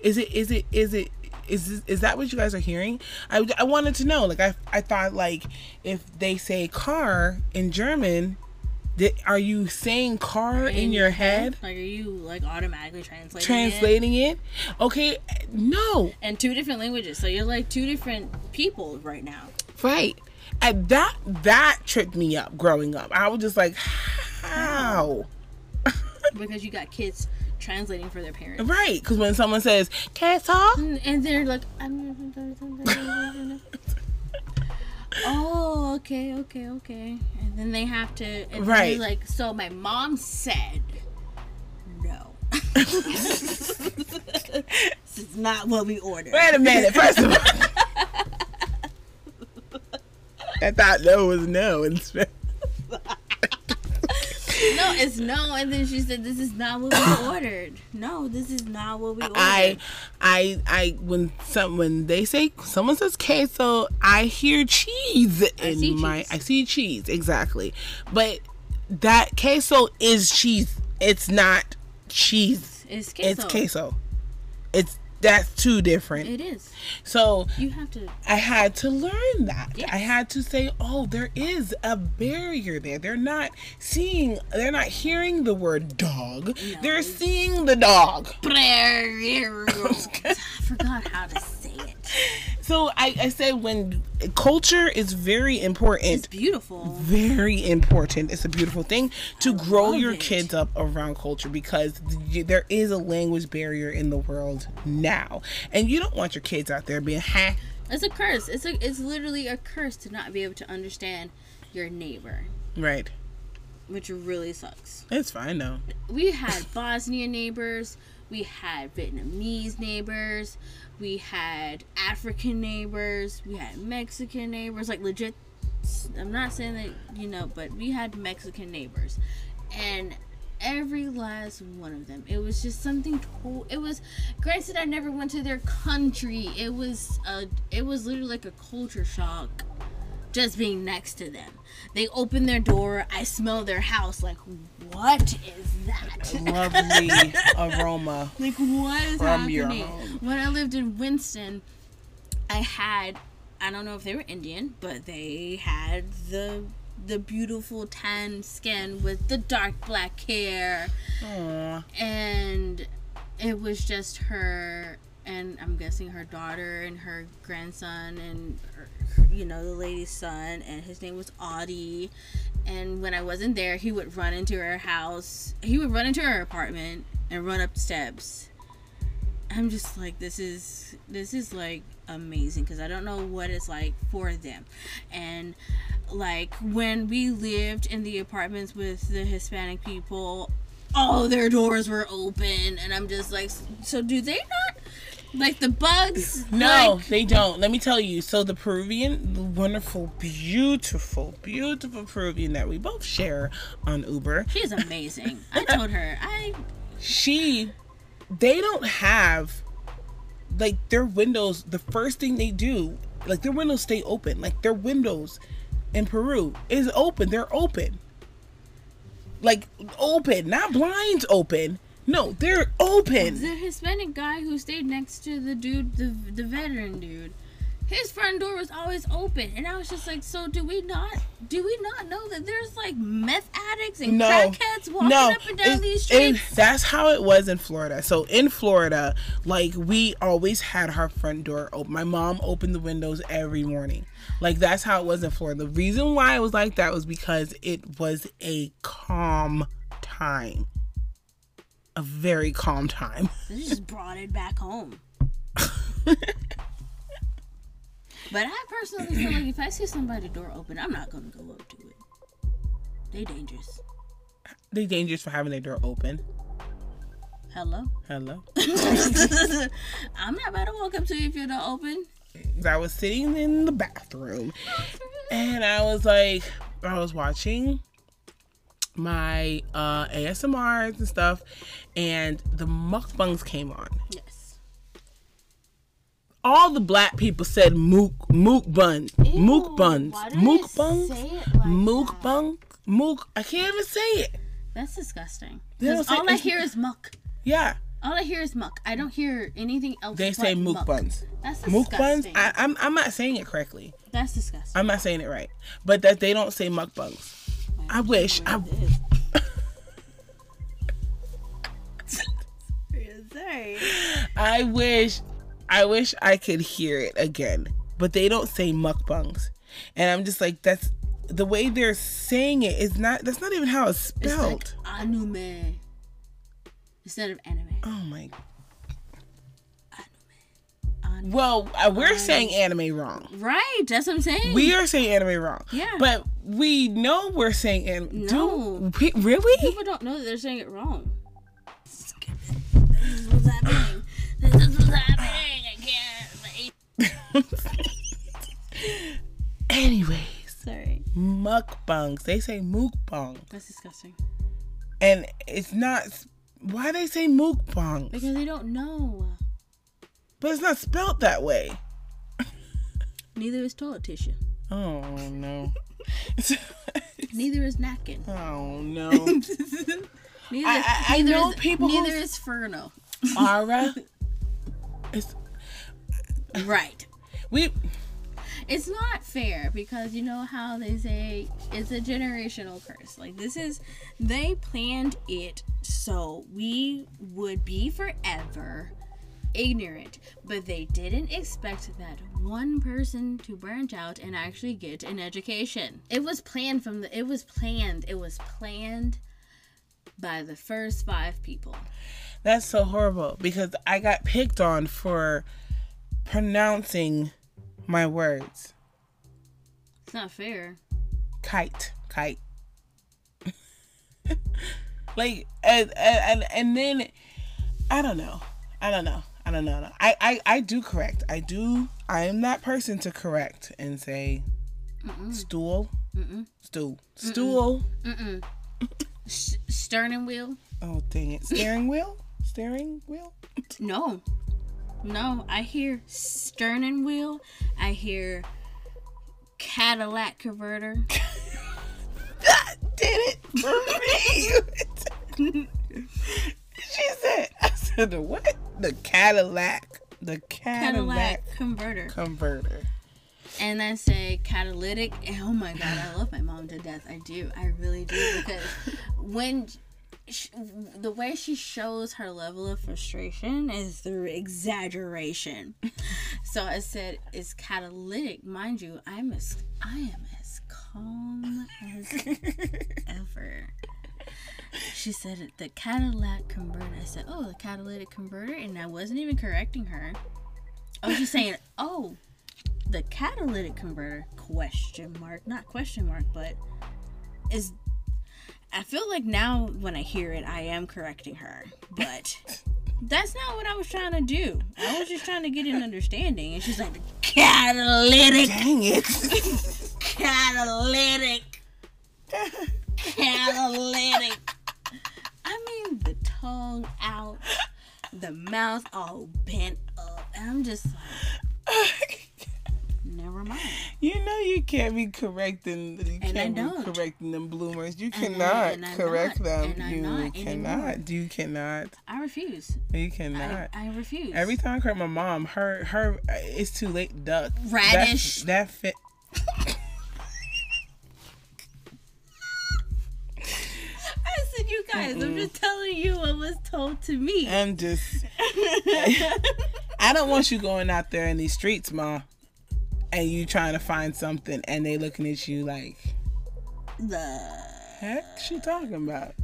Is it, is it, is it, is this, is that what you guys are hearing? I, I wanted to know, like, I, I thought, like, if they say car in German, Did, are you saying car in, in your head? head? Like, are you, like, automatically translating, translating it? Translating it? Okay, no. And two different languages. So you're, like, two different people right now. Right. And that, that tripped me up growing up. I was just like, how? Because you got kids translating for their parents. Right. Because when someone says, "Can I talk?" And they're like, I'm... Oh, okay, okay, okay. And then they have to... And right. Then like, so my mom said... No. This is not what we ordered. Wait a minute, first of all... I thought no was no. In Spanish. No, it's no. And then she said, this is not what we ordered. No, this is not what we ordered. I, I, I, when some, when they say, someone says queso, I hear cheese in I my, cheese. I see cheese, exactly. But that queso is cheese. It's not cheese. It's queso. It's queso. It's, that's too different. It is. So, you have to. I had to learn that. Yes. I had to say, oh, there is a barrier there. They're not seeing, they're not hearing the word dog. No, they're seeing the dog. I forgot how to say it. So, I, I say when culture is very important. It's beautiful. Very important. It's a beautiful thing to I grow your it. kids up around culture, because there is a language barrier in the world now. And you don't want your kids out there being, ha. It's a curse. It's a, it's literally a curse to not be able to understand your neighbor. Right. Which really sucks. It's fine, though. We had Bosnian neighbors. We had Vietnamese neighbors. We had African neighbors. We had Mexican neighbors. Like, legit, I'm not saying that, you know, but we had Mexican neighbors. And every last one of them, it was just something cool. It was, granted, I never went to their country. It was, a, it was literally like a culture shock just being next to them. They open their door. I smell their house. Like, what is that? Lovely aroma. Like, what is happening? When I lived in Winston, I had, I don't know if they were Indian, but they had the the beautiful tan skin with the dark black hair. Aww. And it was just her, and I'm guessing her daughter and her grandson and her, you know, the lady's son, and his name was Audie. And when I wasn't there, he would run into her house. He would run into her apartment and run up steps. I'm just like, this is, this is like amazing, because I don't know what it's like for them. And like when we lived in the apartments with the Hispanic people, all their doors were open, and I'm just like, so do they not? Like the bugs? No, like... they don't. Let me tell you. So the Peruvian, the wonderful, beautiful, beautiful Peruvian that we both share on Uber. She's amazing. I told her. I. She, they don't have, like, their windows, the first thing they do, like, their windows stay open. Like, their windows in Peru is open. They're open. Like, open. Not blinds open. No, they're open. The Hispanic guy who stayed next to the dude, the the veteran dude, his front door was always open, and I was just like, so do we not do we not know that there's like meth addicts and no, crackheads walking no, up and down it, these streets? It, that's how it was in Florida. So in Florida, like, we always had our front door open. My mom opened the windows every morning. Like, that's how it was in Florida. The reason why it was like that was because it was a calm time. A very calm time. They just brought it back home. But I personally feel like if I see somebody's door open, I'm not going to go up to it. They dangerous. They dangerous for having their door open. Hello? Hello? I'm not about to walk up to you if your door open. I was sitting in the bathroom, and I was like, I was watching my uh, A S M Rs and stuff, and the mukbangs came on. Yes. All the black people said mook mook buns, mook buns, mook buns, mook bunk, mook. I can't even say it. That's disgusting. Because all I hear is muck. Yeah. All I hear is muck. I don't hear anything else. They say mook buns. That's disgusting. Mook buns. I, I'm I'm not saying it correctly. That's disgusting. I'm not saying it right. But that they don't say muck buns. I wish I. Sorry. I wish. I wish I could hear it again, but they don't say mukbangs, and I'm just like, that's the way they're saying it. It's not. That's not even how it's spelled. It's like anime instead of anime. Oh my. Anime. Anime. Well, uh, we're anime. saying anime wrong. Right. That's what I'm saying. We are saying anime wrong. Yeah. But we know we're saying anime. No. Do, really? People don't know that they're saying it wrong. This is what's happening. This is what's happening. Anyways, sorry. Mukbangs. They say mukbang. That's disgusting. And it's not. Why they say mukbang? Because they don't know. But it's not spelled that way. Neither is toilet tissue. Oh no. Neither is napkin. Oh no. Neither. I, I, neither I know is, people. Neither is Furno. Aura. It's. Right. We. It's not fair because you know how they say it's a generational curse. Like, this is, they planned it so we would be forever ignorant. But they didn't expect that one person to branch out and actually get an education. It was planned from the, it was planned, it was planned by the first five people. That's so horrible because I got picked on for pronouncing my words. It's not fair. Kite. Kite. Like, and, and, and then, I don't know. I don't know. I don't know. I, I, I do correct. I do. I am that person to correct and say, mm-mm. Stool. Mm-mm. Stool. Mm-mm. Stool. Mm-mm. S- steering wheel. Oh, dang it. Steering wheel? Steering wheel? No. No, I hear stern wheel. I hear Cadillac converter. That did it for me. She said, I said, the what? The Cadillac. The Cadillac, Cadillac converter. Converter. And I say catalytic. Oh my God, I love my mom to death. I do. I really do. Because when... She, the way she shows her level of frustration is through exaggeration. So I said, it's catalytic. Mind you, I'm as, I am as calm as ever. She said, the Cadillac converter. I said, oh, the catalytic converter? And I wasn't even correcting her. I was just saying, oh, the catalytic converter? Question mark. Not question mark, but is... I feel like now when I hear it, I am correcting her, but that's not what I was trying to do. I was just trying to get an understanding, and she's like, catalytic. Dang it. Catalytic. Catalytic. I mean, the tongue out, the mouth all bent up, and I'm just like, Never mind. You know you can't be correcting. You and can't I don't. be correcting them bloomers. You cannot and I, and correct not, them. And you not cannot. Anymore. You cannot. I refuse. You cannot. I, I refuse. Every time I correct my mom, her her it's too late. Duck radish. That, that fit. I said, you guys. Mm-mm. I'm just telling you what was told to me. I'm just. I don't want you going out there in these streets, Ma, and you trying to find something, and they looking at you like, the heck she talking about?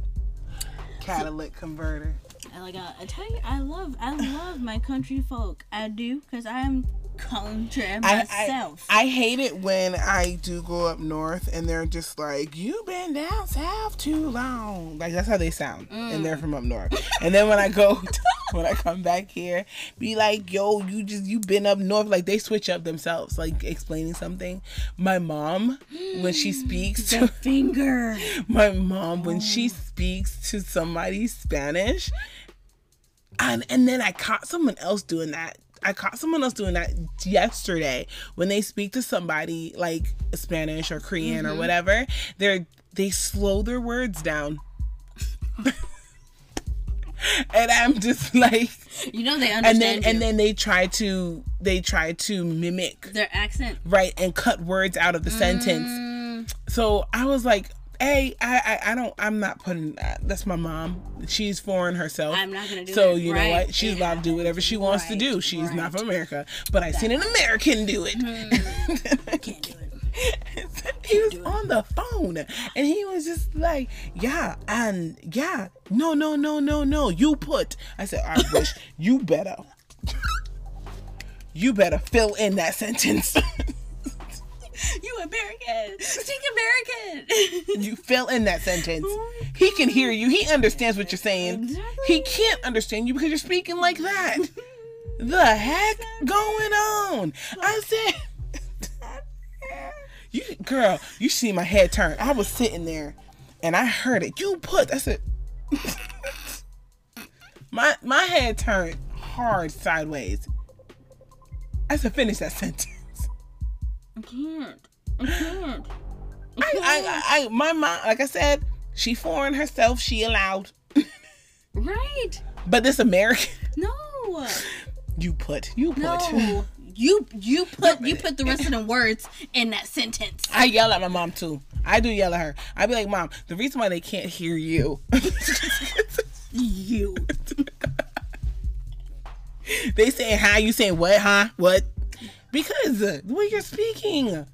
Catalytic converter. I like. I, I tell you, I love, I love my country folk. I do, cause I'm country myself. I, I, I hate it when I do go up north, and they're just like, "You been down south too long." Like that's how they sound, mm. and they're from up north. And then when I go. To- When I come back here, be like, yo, you just, you been up north. Like, they switch up themselves, like, explaining something. My mom, when she speaks to... finger. My mom, oh. when she speaks to somebody Spanish, and, and then I caught someone else doing that. I caught someone else doing that yesterday. When they speak to somebody, like, Spanish or Korean mm-hmm. or whatever, they're, they slow their words down. And I'm just like, you know, they understand. And then, you. and then they try to they try to mimic their accent, right, and cut words out of the mm. sentence. So I was like, hey, I, I, I don't, I'm not putting. Uh, that's my mom. She's foreign herself. I'm not gonna do. So that. you right. know what? She's allowed to do whatever she wants right. to do. She's right. not from America, but I seen an American do it. Mm. Can't do it. He was on the phone and he was just like, yeah, and yeah, no, no, no, no, no, you put. I said, I wish you better, you better fill in that sentence. You American, speak American. You fill in that sentence. He can hear you, he understands what you're saying. He can't understand you because you're speaking like that. The heck going on? I said, you, girl, you see my head turn. I was sitting there, and I heard it. You put. I said, my my head turned hard sideways. I said, finish that sentence. I can't. I can't. I, I, I, I my mom. Like I said, she foreign herself. She allowed. Right. But this American. No. You put. You put. No. You you put you put the rest of the words in that sentence. I yell at my mom too. I do yell at her. I be like, Mom, the reason why they can't hear you, you, they saying hi, you saying what, huh, what? Because the way you're speaking,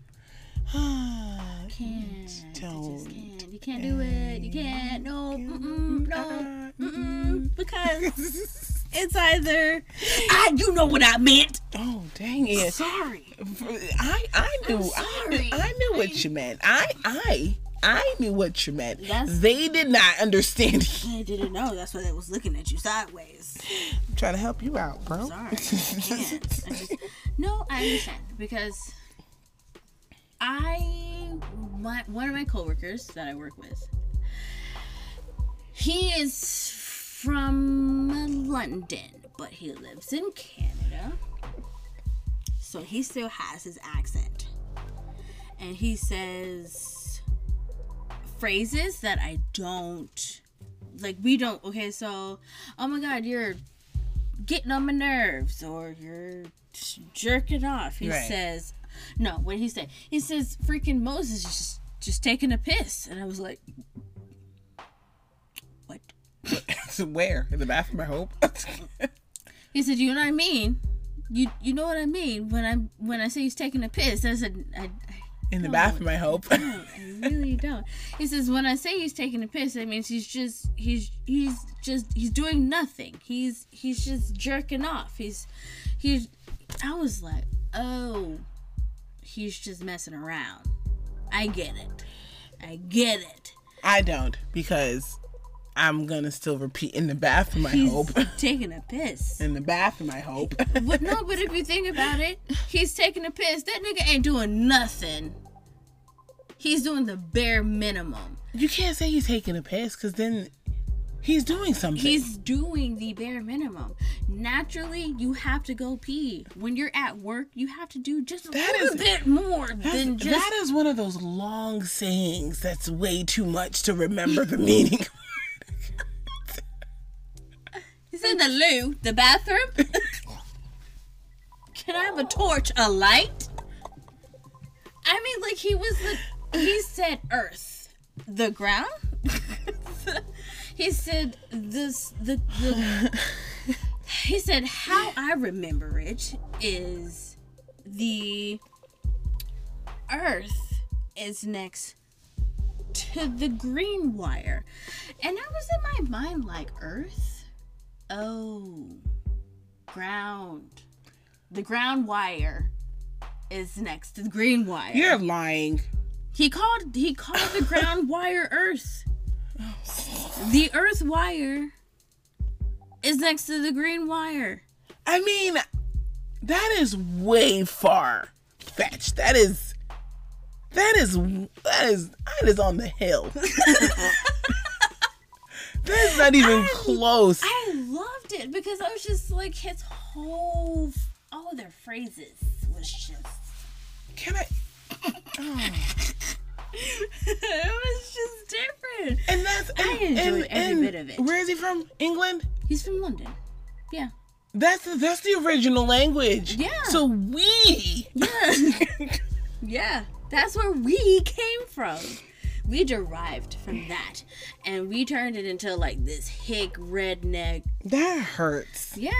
I can't. Don't. I can't. You can't do it. You can't. No. Mm-mm, no. Mm-mm. Because. It's either I you know what I meant. Oh dang it! Sorry, I I knew I, I knew what I, you meant. I I I knew what you meant. They did not understand. They didn't know. That's why they was looking at you sideways. I'm trying to help you out, bro. I'm sorry, I can't. I just, no, I understand because I my one of my coworkers that I work with, he is. From London, but he lives in Canada, so he still has his accent, and he says phrases that I don't like. We don't. Okay, so oh my God, you're getting on my nerves, or you're jerking off. He right. says, no. What did he say? He says, "Freaking Moses is just just taking a piss," and I was like. Where? In the bathroom, I hope. He said, "You know what I mean? You you know what I mean when I when I say he's taking a piss." I said, I, I "In the bathroom, I hope." I, don't, I really don't. He says, "When I say he's taking a piss, that means he's just he's he's just he's doing nothing. He's he's just jerking off. He's he's." I was like, "Oh, he's just messing around." I get it. I get it. I don't because. I'm gonna still repeat in the bathroom. I he's hope taking a piss in the bathroom. I hope. But no, but if you think about it, he's taking a piss. That nigga ain't doing nothing. He's doing the bare minimum. You can't say he's taking a piss because then He's doing something. He's doing the bare minimum. Naturally, you have to go pee. When you're at work, you have to do just a that little is, bit more than just... That is one of those long sayings that's way too much to remember the meaning. He's in the loo, the bathroom. Can I have a torch, a light? I mean, like, he was the... He said earth. The ground? He said this the, the he said how I remember it is the earth is next to the green wire. And I was in my mind like earth? Oh, ground. The ground wire is next to the green wire. You're lying. He called he called the ground wire earth. The earth wire is next to the green wire. I mean, that is way far fetched. That is, that is, that is, that is on the hill. That's not even I, close. I loved it because I was just like, his whole, all of their phrases was just. Can I? Oh. It was just different. And that's and, I enjoyed and, every and bit of it. Where is he from? England? He's from London. Yeah. That's the, that's the original language. Yeah. So we Yeah. yeah. That's where we came from. We derived from that. And we turned it into like this hick redneck. That hurts. Yeah.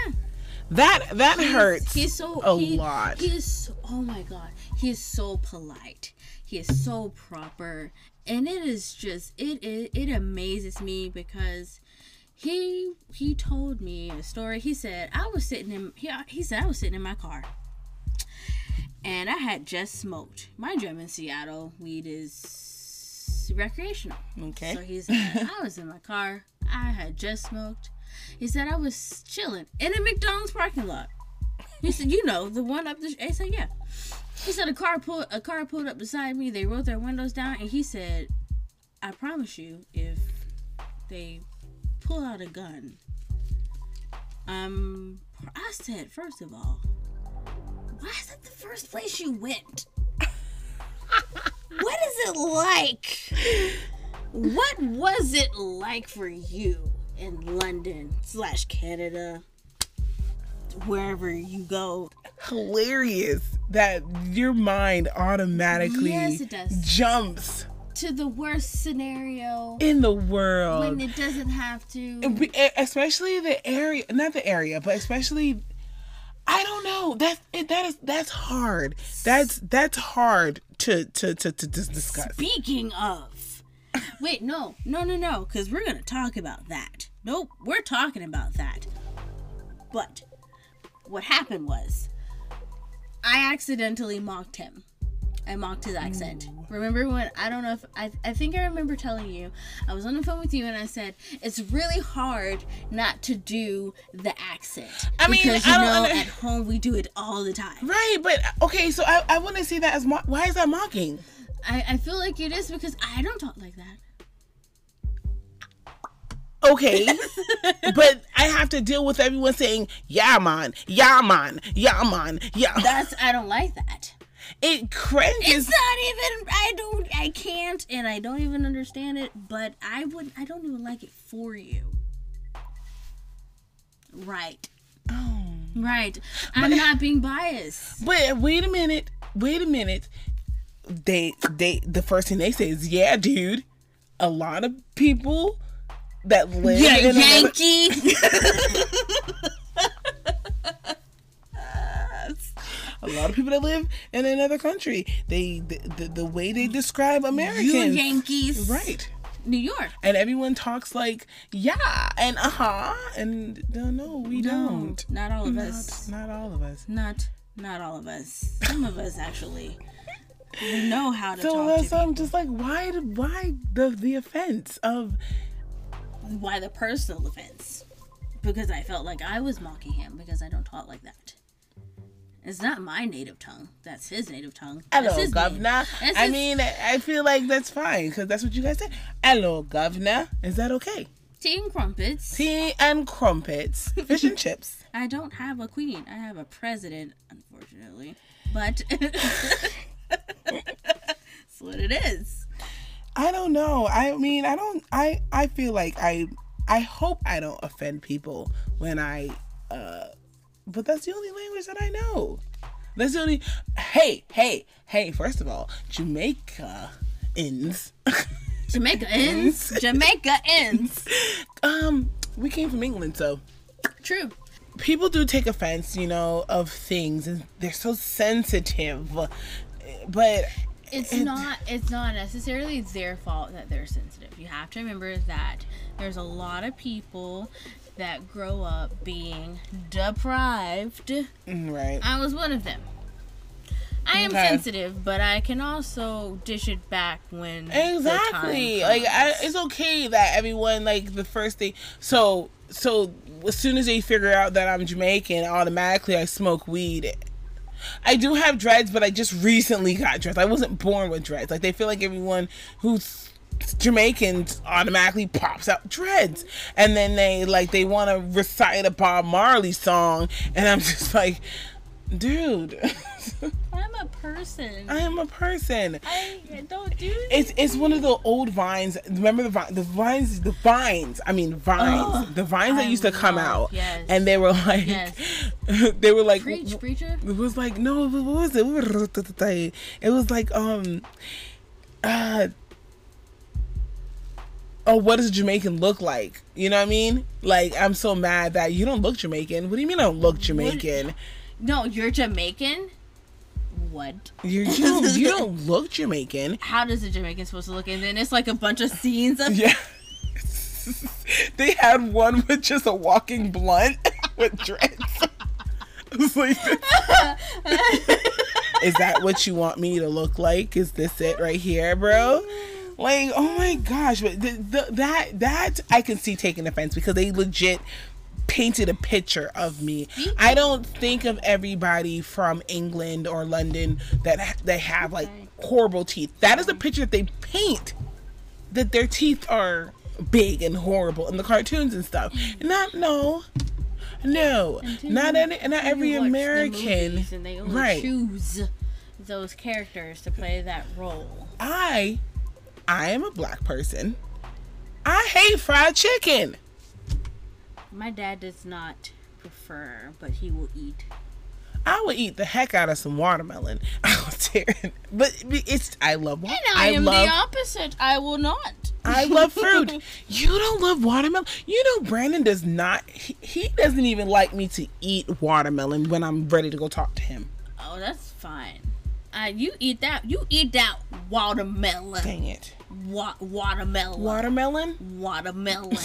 That that he's, hurts. He's so a he, lot. He is so, oh my god. He is so polite. He is so proper, and it is just it, it it amazes me because he he told me a story. He said I was sitting in he, he said I was sitting in my car, and I had just smoked. Mind you, I'm in Seattle. Weed is recreational. Okay. So he said I was in my car. I had just smoked. He said I was chilling in a McDonald's parking lot. He said, you know, the one up the. I said, yeah. He said a car pulled a car pulled up beside me. They rolled their windows down, and he said, "I promise you, if they pull out a gun, um." I said, first of all, why is that the first place you went? What is it like? What was it like for you in London slash Canada, wherever you go? Hilarious that your mind automatically yes, it does. jumps to the worst scenario in the world when it doesn't have to. Especially the area, not the area, but especially, I don't know. That's it, that is that's hard. That's that's hard to to to, to discuss. Speaking of, wait, no, no, no, no, because we're gonna talk about that. Nope, we're talking about that. But what happened was, I accidentally mocked him. I mocked his accent. Remember when, I don't know if, I, I think I remember telling you, I was on the phone with you and I said, it's really hard not to do the accent. I mean, because, you I know, don't, at home we do it all the time. Right, but, okay, so I, I wouldn't see that as, mo- why is that mocking? I, I feel like it is because I don't talk like that. Okay, but I have to deal with everyone saying, yeah, man, yeah, man, yeah, man, yeah. That's, I don't like that. It cringes. It's not even, I don't, I can't, and I don't even understand it, but I wouldn't, I don't even like it for you. Right. Oh. Right. I'm but, not being biased. But wait a minute, wait a minute. They, they, the first thing they say is, yeah, dude, a lot of people... That live yeah, in Yankee. A lot of people that live in another country, they the, the, the way they describe Americans. You Yankees, right? New York, and everyone talks like yeah and uh huh and no, no we no, don't. Not all of not, us. Not all of us. Not not all of us. Some of us actually. Know how to so talk. That's to so I'm just like why why the the offense of. Why the personal offense? Because I felt like I was mocking him because I don't talk like that. It's not my native tongue. That's his native tongue. Hello, governor. His... I mean, I feel like that's fine because that's what you guys said. Hello, governor. Is that okay? Tea and crumpets. Tea and crumpets. Fish and chips. I don't have a queen. I have a president, unfortunately. But that's what it is. I don't know. I mean, I don't. I, I feel like I. I hope I don't offend people when I. Uh, but that's the only language that I know. That's the only. Hey, hey, hey! First of all, Jamaica ends. Jamaica ends. Jamaica ends. Um, we came from England, so true. People do take offense, you know, of things, and they're so sensitive. But it's it, not. It's not necessarily their fault that they're sensitive. You have to remember that there's a lot of people that grow up being deprived. Right. I was one of them. I am okay. sensitive, but I can also dish it back when exactly. The time comes. Like I, it's okay that everyone like the first thing. So so as soon as they figure out that I'm Jamaican, automatically I smoke weed. I do have dreads, but I just recently got dreads. I wasn't born with dreads. Like they feel like everyone who's Jamaicans automatically pops out dreads, and then they like they want to recite a Bob Marley song, and I'm just like, dude, I'm a person. I am a person. I don't do it's it's one of the old vines. Remember the vines, the vines, the vines. I mean vines, oh, the vines that I used to come love, out, yes. And they were like, yes. They were like, preach, preacher. It was like no, what was it? It was like um, uh. oh, what does Jamaican look like? You know what I mean? Like, I'm so mad that you don't look Jamaican. What do you mean I don't look Jamaican? What? No, you're Jamaican? What? You're, you, don't, you don't look Jamaican. How does a Jamaican supposed to look? And then it's like a bunch of scenes of... Yeah. They had one with just a walking blunt with dreads. I was like... Is that what you want me to look like? Is this it right here, bro? Like, oh my gosh, but the, the, that that I can see taking offense because they legit painted a picture of me. I don't think of everybody from England or London that they have like horrible teeth. That is a picture that they paint, that their teeth are big and horrible in the cartoons and stuff. Not no. No. Not any, not every American, and they only right. choose those characters to play that role. I I am a black person. I hate fried chicken. My dad does not prefer, but he will eat. I will eat the heck out of some watermelon. I was tearing, but it's I love watermelon. And I, I am love, the opposite. I will not. I love fruit. You don't love watermelon. You know, Brandon does not. He, he doesn't even like me to eat watermelon when I'm ready to go talk to him. Oh, that's fine. Uh, you eat that. You eat that watermelon. Dang it. Wa- watermelon. Watermelon. Watermelon.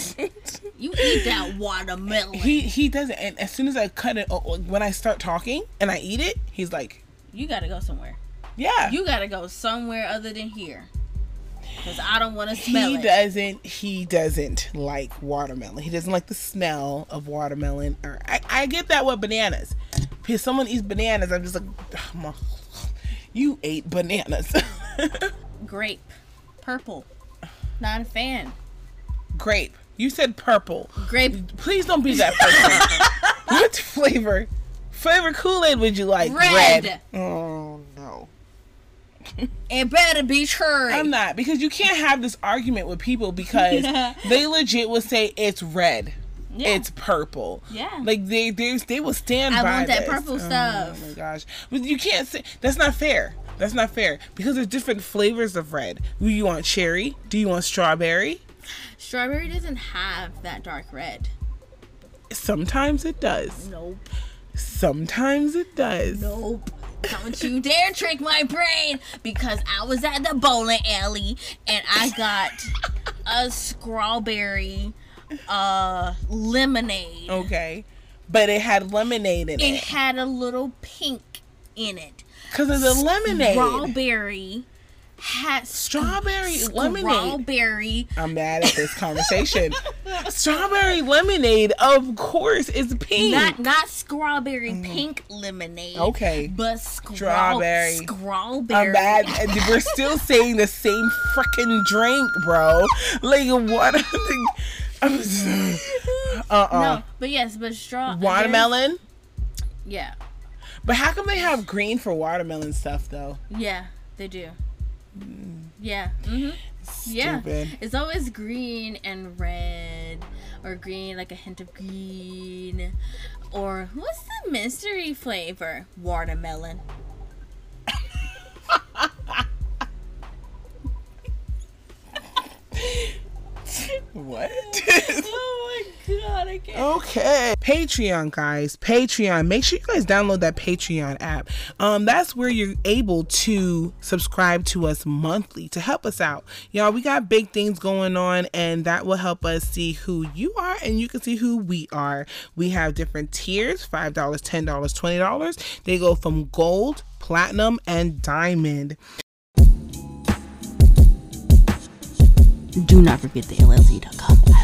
You eat that watermelon. He he doesn't. And as soon as I cut it, when I start talking and I eat it, he's like, "You gotta go somewhere." Yeah. You gotta go somewhere other than here, because I don't want to smell he it. He doesn't. He doesn't like watermelon. He doesn't like the smell of watermelon. Or I I get that with bananas. If someone eats bananas, I'm just like, oh, my. You ate bananas. Grape. Purple. Not a fan. Grape. You said purple. Grape. Please don't be that person. What flavor? Flavor Kool-Aid would you like? Red. Red. Oh, no. It better be true. I'm not. Because you can't have this argument with people because they legit will say it's red. Yeah. It's purple. Yeah. Like, they they, they will stand I by I want that this. Purple stuff. Oh, my gosh. But you can't say... That's not fair. That's not fair. Because there's different flavors of red. Do you want cherry? Do you want strawberry? Strawberry doesn't have that dark red. Sometimes it does. Nope. Sometimes it does. Nope. Don't you dare trick my brain. Because I was at the bowling alley and I got a strawberry... Uh, lemonade. Okay, but it had lemonade in it. It had a little pink in it. Cause it's a lemonade. Strawberry had strawberry lemonade. Strawberry. I'm mad at this conversation. Strawberry lemonade, of course, is pink. Not not strawberry mm. pink lemonade. Okay, but scra- strawberry. Strawberry. I'm mad. We're still saying the same freaking drink, bro. Like what? I was. Uh uh. No, but yes, but straw. Watermelon. Yeah. But how come they have green for watermelon stuff though? Yeah, they do. Yeah. Mm-hmm. Yeah. It's always green and red, or green, like a hint of green. Or what's the mystery flavor? Watermelon. What? Oh my god, I can't. Okay. Patreon, guys. Patreon. Make sure you guys download that Patreon app. Um, that's where you're able to subscribe to us monthly to help us out. Y'all, we got big things going on, and that will help us see who you are, and you can see who we are. We have different tiers, five dollars, ten dollars, twenty dollars. They go from gold, platinum, and diamond. Do not forget the L L C dot com.